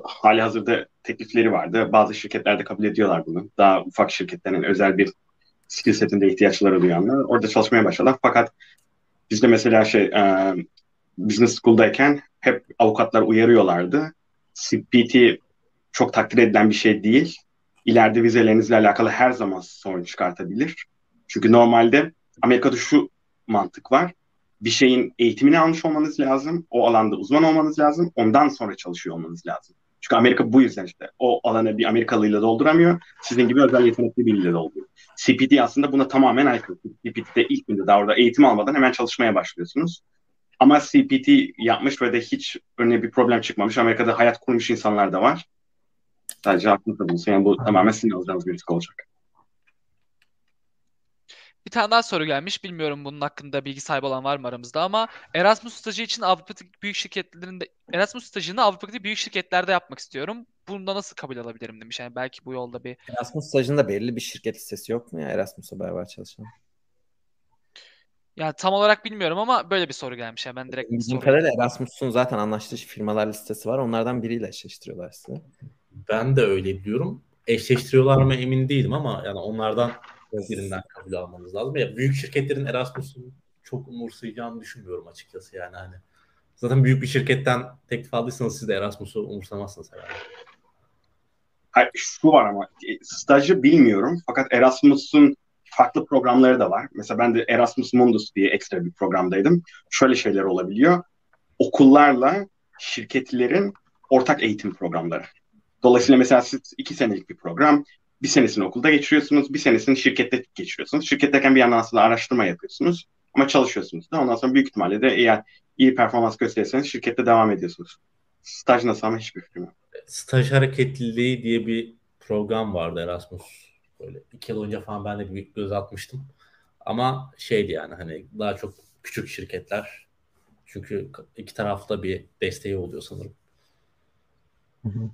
Hali hazırda teklifleri vardı. Bazı şirketlerde kabul ediyorlar bunu. Daha ufak şirketlerin özel bir skill setinde ihtiyaçları duyanlar. Orada çalışmaya başladılar. Fakat bizde mesela şey e, business school'dayken hep avukatlar uyarıyorlardı. C P T çok takdir edilen bir şey değil. İleride vizelerinizle alakalı her zaman sorun çıkartabilir. Çünkü normalde Amerika'da şu mantık var. Bir şeyin eğitimini almış olmanız lazım. O alanda uzman olmanız lazım. Ondan sonra çalışıyor olmanız lazım. Çünkü Amerika bu yüzden işte o alanı bir Amerikalıyla dolduramıyor. Sizin gibi özel yetenekli biriyle dolduruyor. C P T aslında buna tamamen aykırı. C P T'de ilk günde daha orada eğitim almadan hemen çalışmaya başlıyorsunuz. Ama C P T yapmış ve de hiç önüne bir problem çıkmamış. Amerika'da hayat kurmuş insanlar da var. Sadece aklınızda bulunsun. Yani bu tamamen sizin alacağınız bir risk olacak. Bir tane daha soru gelmiş. Bilmiyorum bunun hakkında bilgi sahibi olan var mı aramızda, ama Erasmus stajı için Avrupa'daki büyük şirketlerinde Erasmus stajını Avrupa'daki büyük şirketlerde yapmak istiyorum. Bunda nasıl kabul alabilirim demiş. Yani belki bu yolda bir Erasmus stajında belirli bir şirket listesi yok mu ya Erasmus'a beraber çalışan? Ya tam olarak bilmiyorum ama böyle bir soru gelmiş. Yani ben direkt bizim kadar Erasmus'un zaten anlaştığı firmalar listesi var. Onlardan biriyle eşleştiriyorlar size. Ben de öyle diyorum. Eşleştiriyorlar mı emin değilim ama yani onlardan birinden kabul almanız lazım. Ya büyük şirketlerin Erasmus'unu çok umursayacağını düşünmüyorum açıkçası yani hani. Zaten büyük bir şirketten teklif aldıysanız siz de Erasmus'u umursamazsınız herhalde. Hayır, şu var ama stajı bilmiyorum fakat Erasmus'un farklı programları da var. Mesela ben de Erasmus Mundus diye ekstra bir programdaydım. Şöyle şeyler olabiliyor. Okullarla şirketlerin ortak eğitim programları. Dolayısıyla mesela siz iki senelik bir program, bir senesini okulda geçiriyorsunuz, bir senesini şirkette geçiriyorsunuz. Şirketteyken bir yandan aslında araştırma yapıyorsunuz ama çalışıyorsunuz da. Ondan sonra büyük ihtimalle de eğer iyi performans gösterirseniz şirkette devam ediyorsunuz. Staj nasıl ama hiçbir fikrim yok. Staj hareketliliği diye bir program vardı Erasmus. Böyle iki yıl önce falan ben de bir göz atmıştım. Ama şeydi yani hani daha çok küçük şirketler. Çünkü iki tarafta bir desteği oluyor sanırım. Hı hı.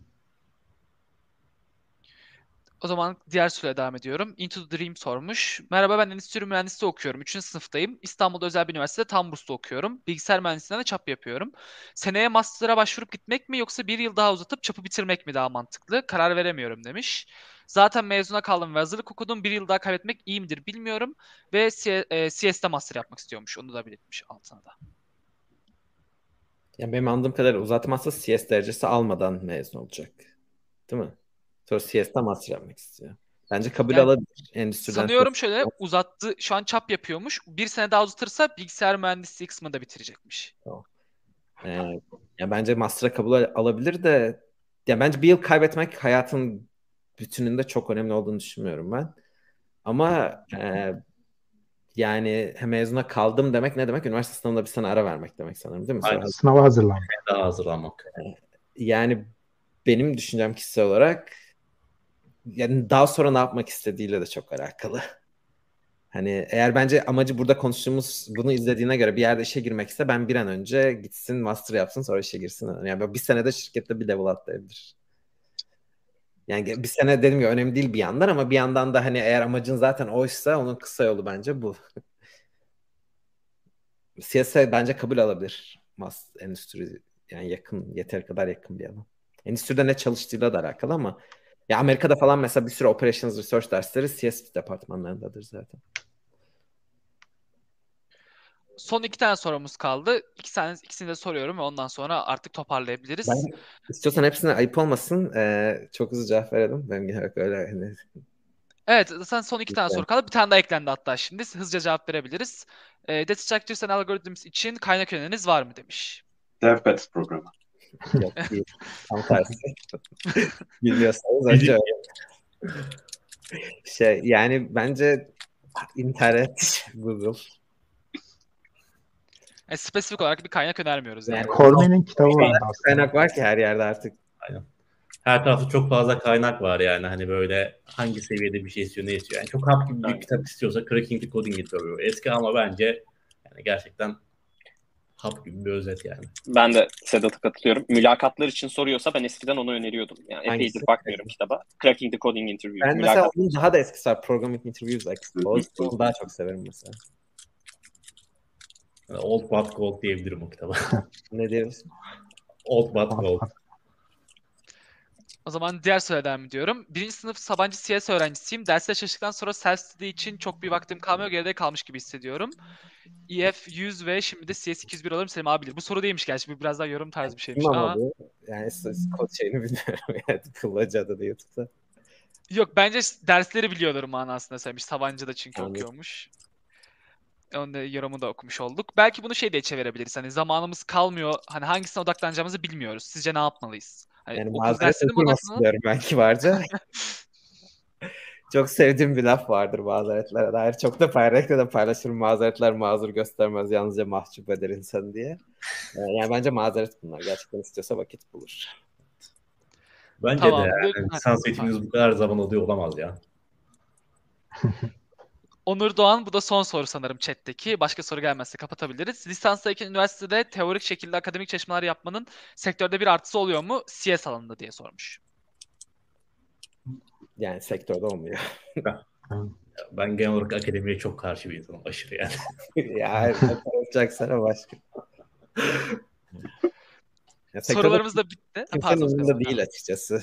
O zaman diğer soruya devam ediyorum. Into the Dream sormuş. Merhaba, ben endüstri mühendisliği okuyorum. Üçüncü sınıftayım. İstanbul'da özel bir üniversitede tam burslu okuyorum. Bilgisayar mühendisliğinden de çap yapıyorum. Seneye master'a başvurup gitmek mi yoksa bir yıl daha uzatıp çapı bitirmek mi daha mantıklı? Karar veremiyorum demiş. Zaten mezuna kaldım ve hazırlık okudum. Bir yıl daha kaybetmek iyi midir bilmiyorum. Ve C S'de master yapmak istiyormuş. Onu da belirtmiş altına da. Yani benim anladığım kadarıyla uzatmazsa C S derecesi almadan mezun olacak. Değil mi? Sonra C S'de master yapmak istiyor. Bence kabul yani, alabilir. Endüstriden sanıyorum ses... şöyle uzattı. Şu an çap yapıyormuş. Bir sene daha uzatırsa bilgisayar mühendisliği kısmını da bitirecekmiş. Tamam. Ee, ya bence master'a kabul alabilir de ya bence bir yıl kaybetmek hayatın bütününde çok önemli olduğunu düşünmüyorum ben. Ama e, yani mezuna kaldım demek ne demek? Üniversite sınavında bir sene ara vermek demek sanırım değil mi? Aynen. Sınava hazırlanmak. Daha hazırlanmak. Yani benim düşüncem kişisel olarak yani daha sonra ne yapmak istediğiyle de çok alakalı. Hani eğer bence amacı burada konuştuğumuz bunu izlediğine göre bir yerde işe girmek ise ben bir an önce gitsin master yapsın sonra işe girsin. Yani bir senede şirkette bir level atlayabilir. Yani bir sene dedim ya önemli değil bir yandan ama bir yandan da hani eğer amacın zaten oysa onun kısa yolu bence bu. C S bence kabul alabilir. Master, endüstri yani yakın yeter kadar yakın bir alan. Endüstride ne çalıştığıyla da alakalı ama ya Amerika'da falan mesela bir sürü Operations Research dersleri C S departmanlarındadır zaten. Son iki tane sorumuz kaldı. İki tane, ikisini de soruyorum ve ondan sonra artık toparlayabiliriz. Ben, istiyorsan hepsine ayıp olmasın. Ee, çok hızlı cevap verelim. Ben genel olarak öyle... Hani... Evet, zaten son iki tane soru kaldı. Bir tane daha eklendi hatta şimdi. Hızlıca cevap verebiliriz. E, Data Structures and Algorithms için kaynak öneriniz var mı demiş. DevPets programı. Yok değil. Tam tersi. Biliyorsanız önce öyle. Şey, yani bence internet, Google. E, spesifik olarak bir kaynak önermiyoruz. Yani. Cornell'in kitabı var. Kaynak var ki her yerde artık. Aynen. Her tarafta çok fazla kaynak var yani. Hani böyle hangi seviyede bir şey istiyor, ne istiyor. Yani çok hap gibi bir kitap istiyorsa Cracking the Coding getiriyor. Eski ama bence yani gerçekten hap gibi bir özet yani. Ben de Sedat'a katılıyorum. Mülakatlar için soruyorsa ben eskiden onu öneriyordum. Yani epeydir bakmıyorum kitaba. Cracking the Coding Interview. Ben mülakat mesela onun daha da eskisi var. Programming Interviews Exposed. Onu daha çok severim mesela. Old But Gold diyebilirim o kitaba. Ne diyoruz? Old But Gold. O zaman diğer soruya devam ediyorum. Birinci sınıf Sabancı C S öğrencisiyim. Dersler çalıştıktan sonra self-study için çok bir vaktim kalmıyor. Geride kalmış gibi hissediyorum. E F yüz ve şimdi de C S iki yüz bir alırım Selim abi bilir. Bu soru değilmiş gerçi. Biraz daha yorum tarzı bir şeymiş. Ama abi. Yani kod şeyini bilmiyorum. Yani Kıllaca'da da YouTube'da. Yok bence dersleri biliyorlar manasında sevmiş. Sabancı'da çünkü yani okuyormuş. Onun da yorumu da okumuş olduk. Belki bunu şey diye çevirebiliriz. Hani zamanımız kalmıyor. Hani hangisine odaklanacağımızı bilmiyoruz. Sizce ne yapmalıyız? Hani yani mazeret uydurması diyorum belki varca. Çok sevdiğim bir laf vardır mazeretlere dair. Çok da paylaşırım da paylaşırım. Mazeretler mazur göstermez. Yalnızca mahcup eder insan diye. Yani bence mazeret bunlar. Gerçekten istiyorsa vakit bulur. Bence tamam, de yani. Lisans eğitimimiz bu kadar zaman alıyor olamaz ya. Onur Doğan, bu da son soru sanırım chat'teki. Başka soru gelmezse kapatabiliriz. Lisanstayken üniversitede teorik şekilde akademik çalışmalar yapmanın sektörde bir artısı oluyor mu? C S alanında diye sormuş. Yani sektörde olmuyor. Ben genel olarak akademiye çok karşı bir insanım. Aşırı yani. Ya yapacaksana başka. Ya, sorularımız da bitti. Pardon, da değil açıkçası.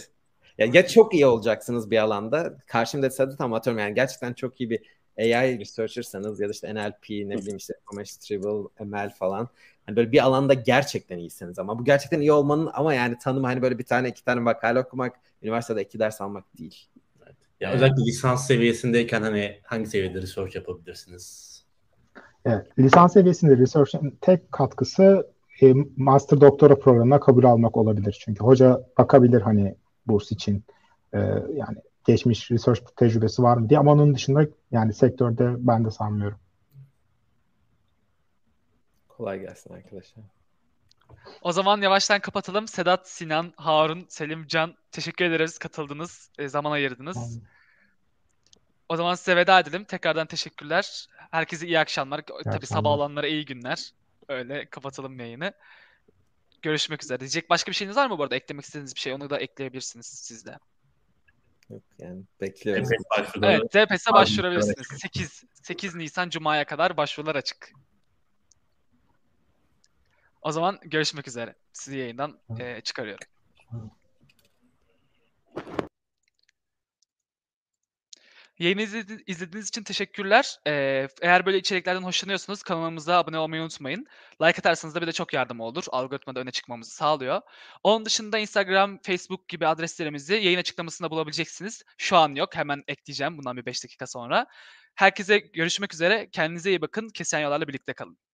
Ya, ya çok iyi olacaksınız bir alanda. Karşımda sadece tam atıyorum yani gerçekten çok iyi bir A I researcher'sanız ya da işte N L P, ne bileyim işte Information Retrieval, M L falan. Hani böyle bir alanda gerçekten iyisiniz ama bu gerçekten iyi olmanın ama yani tanımı hani böyle bir tane iki tane makale okumak, üniversitede iki ders almak değil. Evet. Ya evet. Özellikle lisans seviyesindeyken hani hangi seviyede research yapabilirsiniz? Evet, lisans seviyesinde research'ın tek katkısı e, master doktora programına kabul almak olabilir. Çünkü hoca bakabilir hani burs için e, yani geçmiş research tecrübesi var mı diye ama onun dışında yani sektörde ben de sanmıyorum. Kolay gelsin arkadaşlar. O zaman yavaştan kapatalım. Sedat, Sinan, Harun, Selim, Can teşekkür ederiz katıldınız, zaman ayırdınız. Aynen. O zaman size veda edelim. Tekrardan teşekkürler. Herkese iyi akşamlar. İyi Tabii akşamlar. Sabah olanlara iyi günler. Öyle kapatalım yayını. Görüşmek üzere. Diyecek başka bir şeyiniz var mı bu arada? Eklemek istediğiniz bir şey. Onu da ekleyebilirsiniz siz de. Yok yani bekliyoruz. Evet, D P S'e başvurabilirsiniz. sekiz Nisan Cuma'ya kadar başvurular açık. O zaman görüşmek üzere. Sizi yayından e, çıkarıyorum. Yayını izlediğiniz için teşekkürler. Ee, eğer böyle içeriklerden hoşlanıyorsanız kanalımıza abone olmayı unutmayın. Like atarsanız da bir de çok yardım olur. Algoritmada öne çıkmamızı sağlıyor. Onun dışında Instagram, Facebook gibi adreslerimizi yayın açıklamasında bulabileceksiniz. Şu an yok. Hemen ekleyeceğim bundan bir beş dakika sonra. Herkese görüşmek üzere. Kendinize iyi bakın. Kesişen Yollar'la birlikte kalın.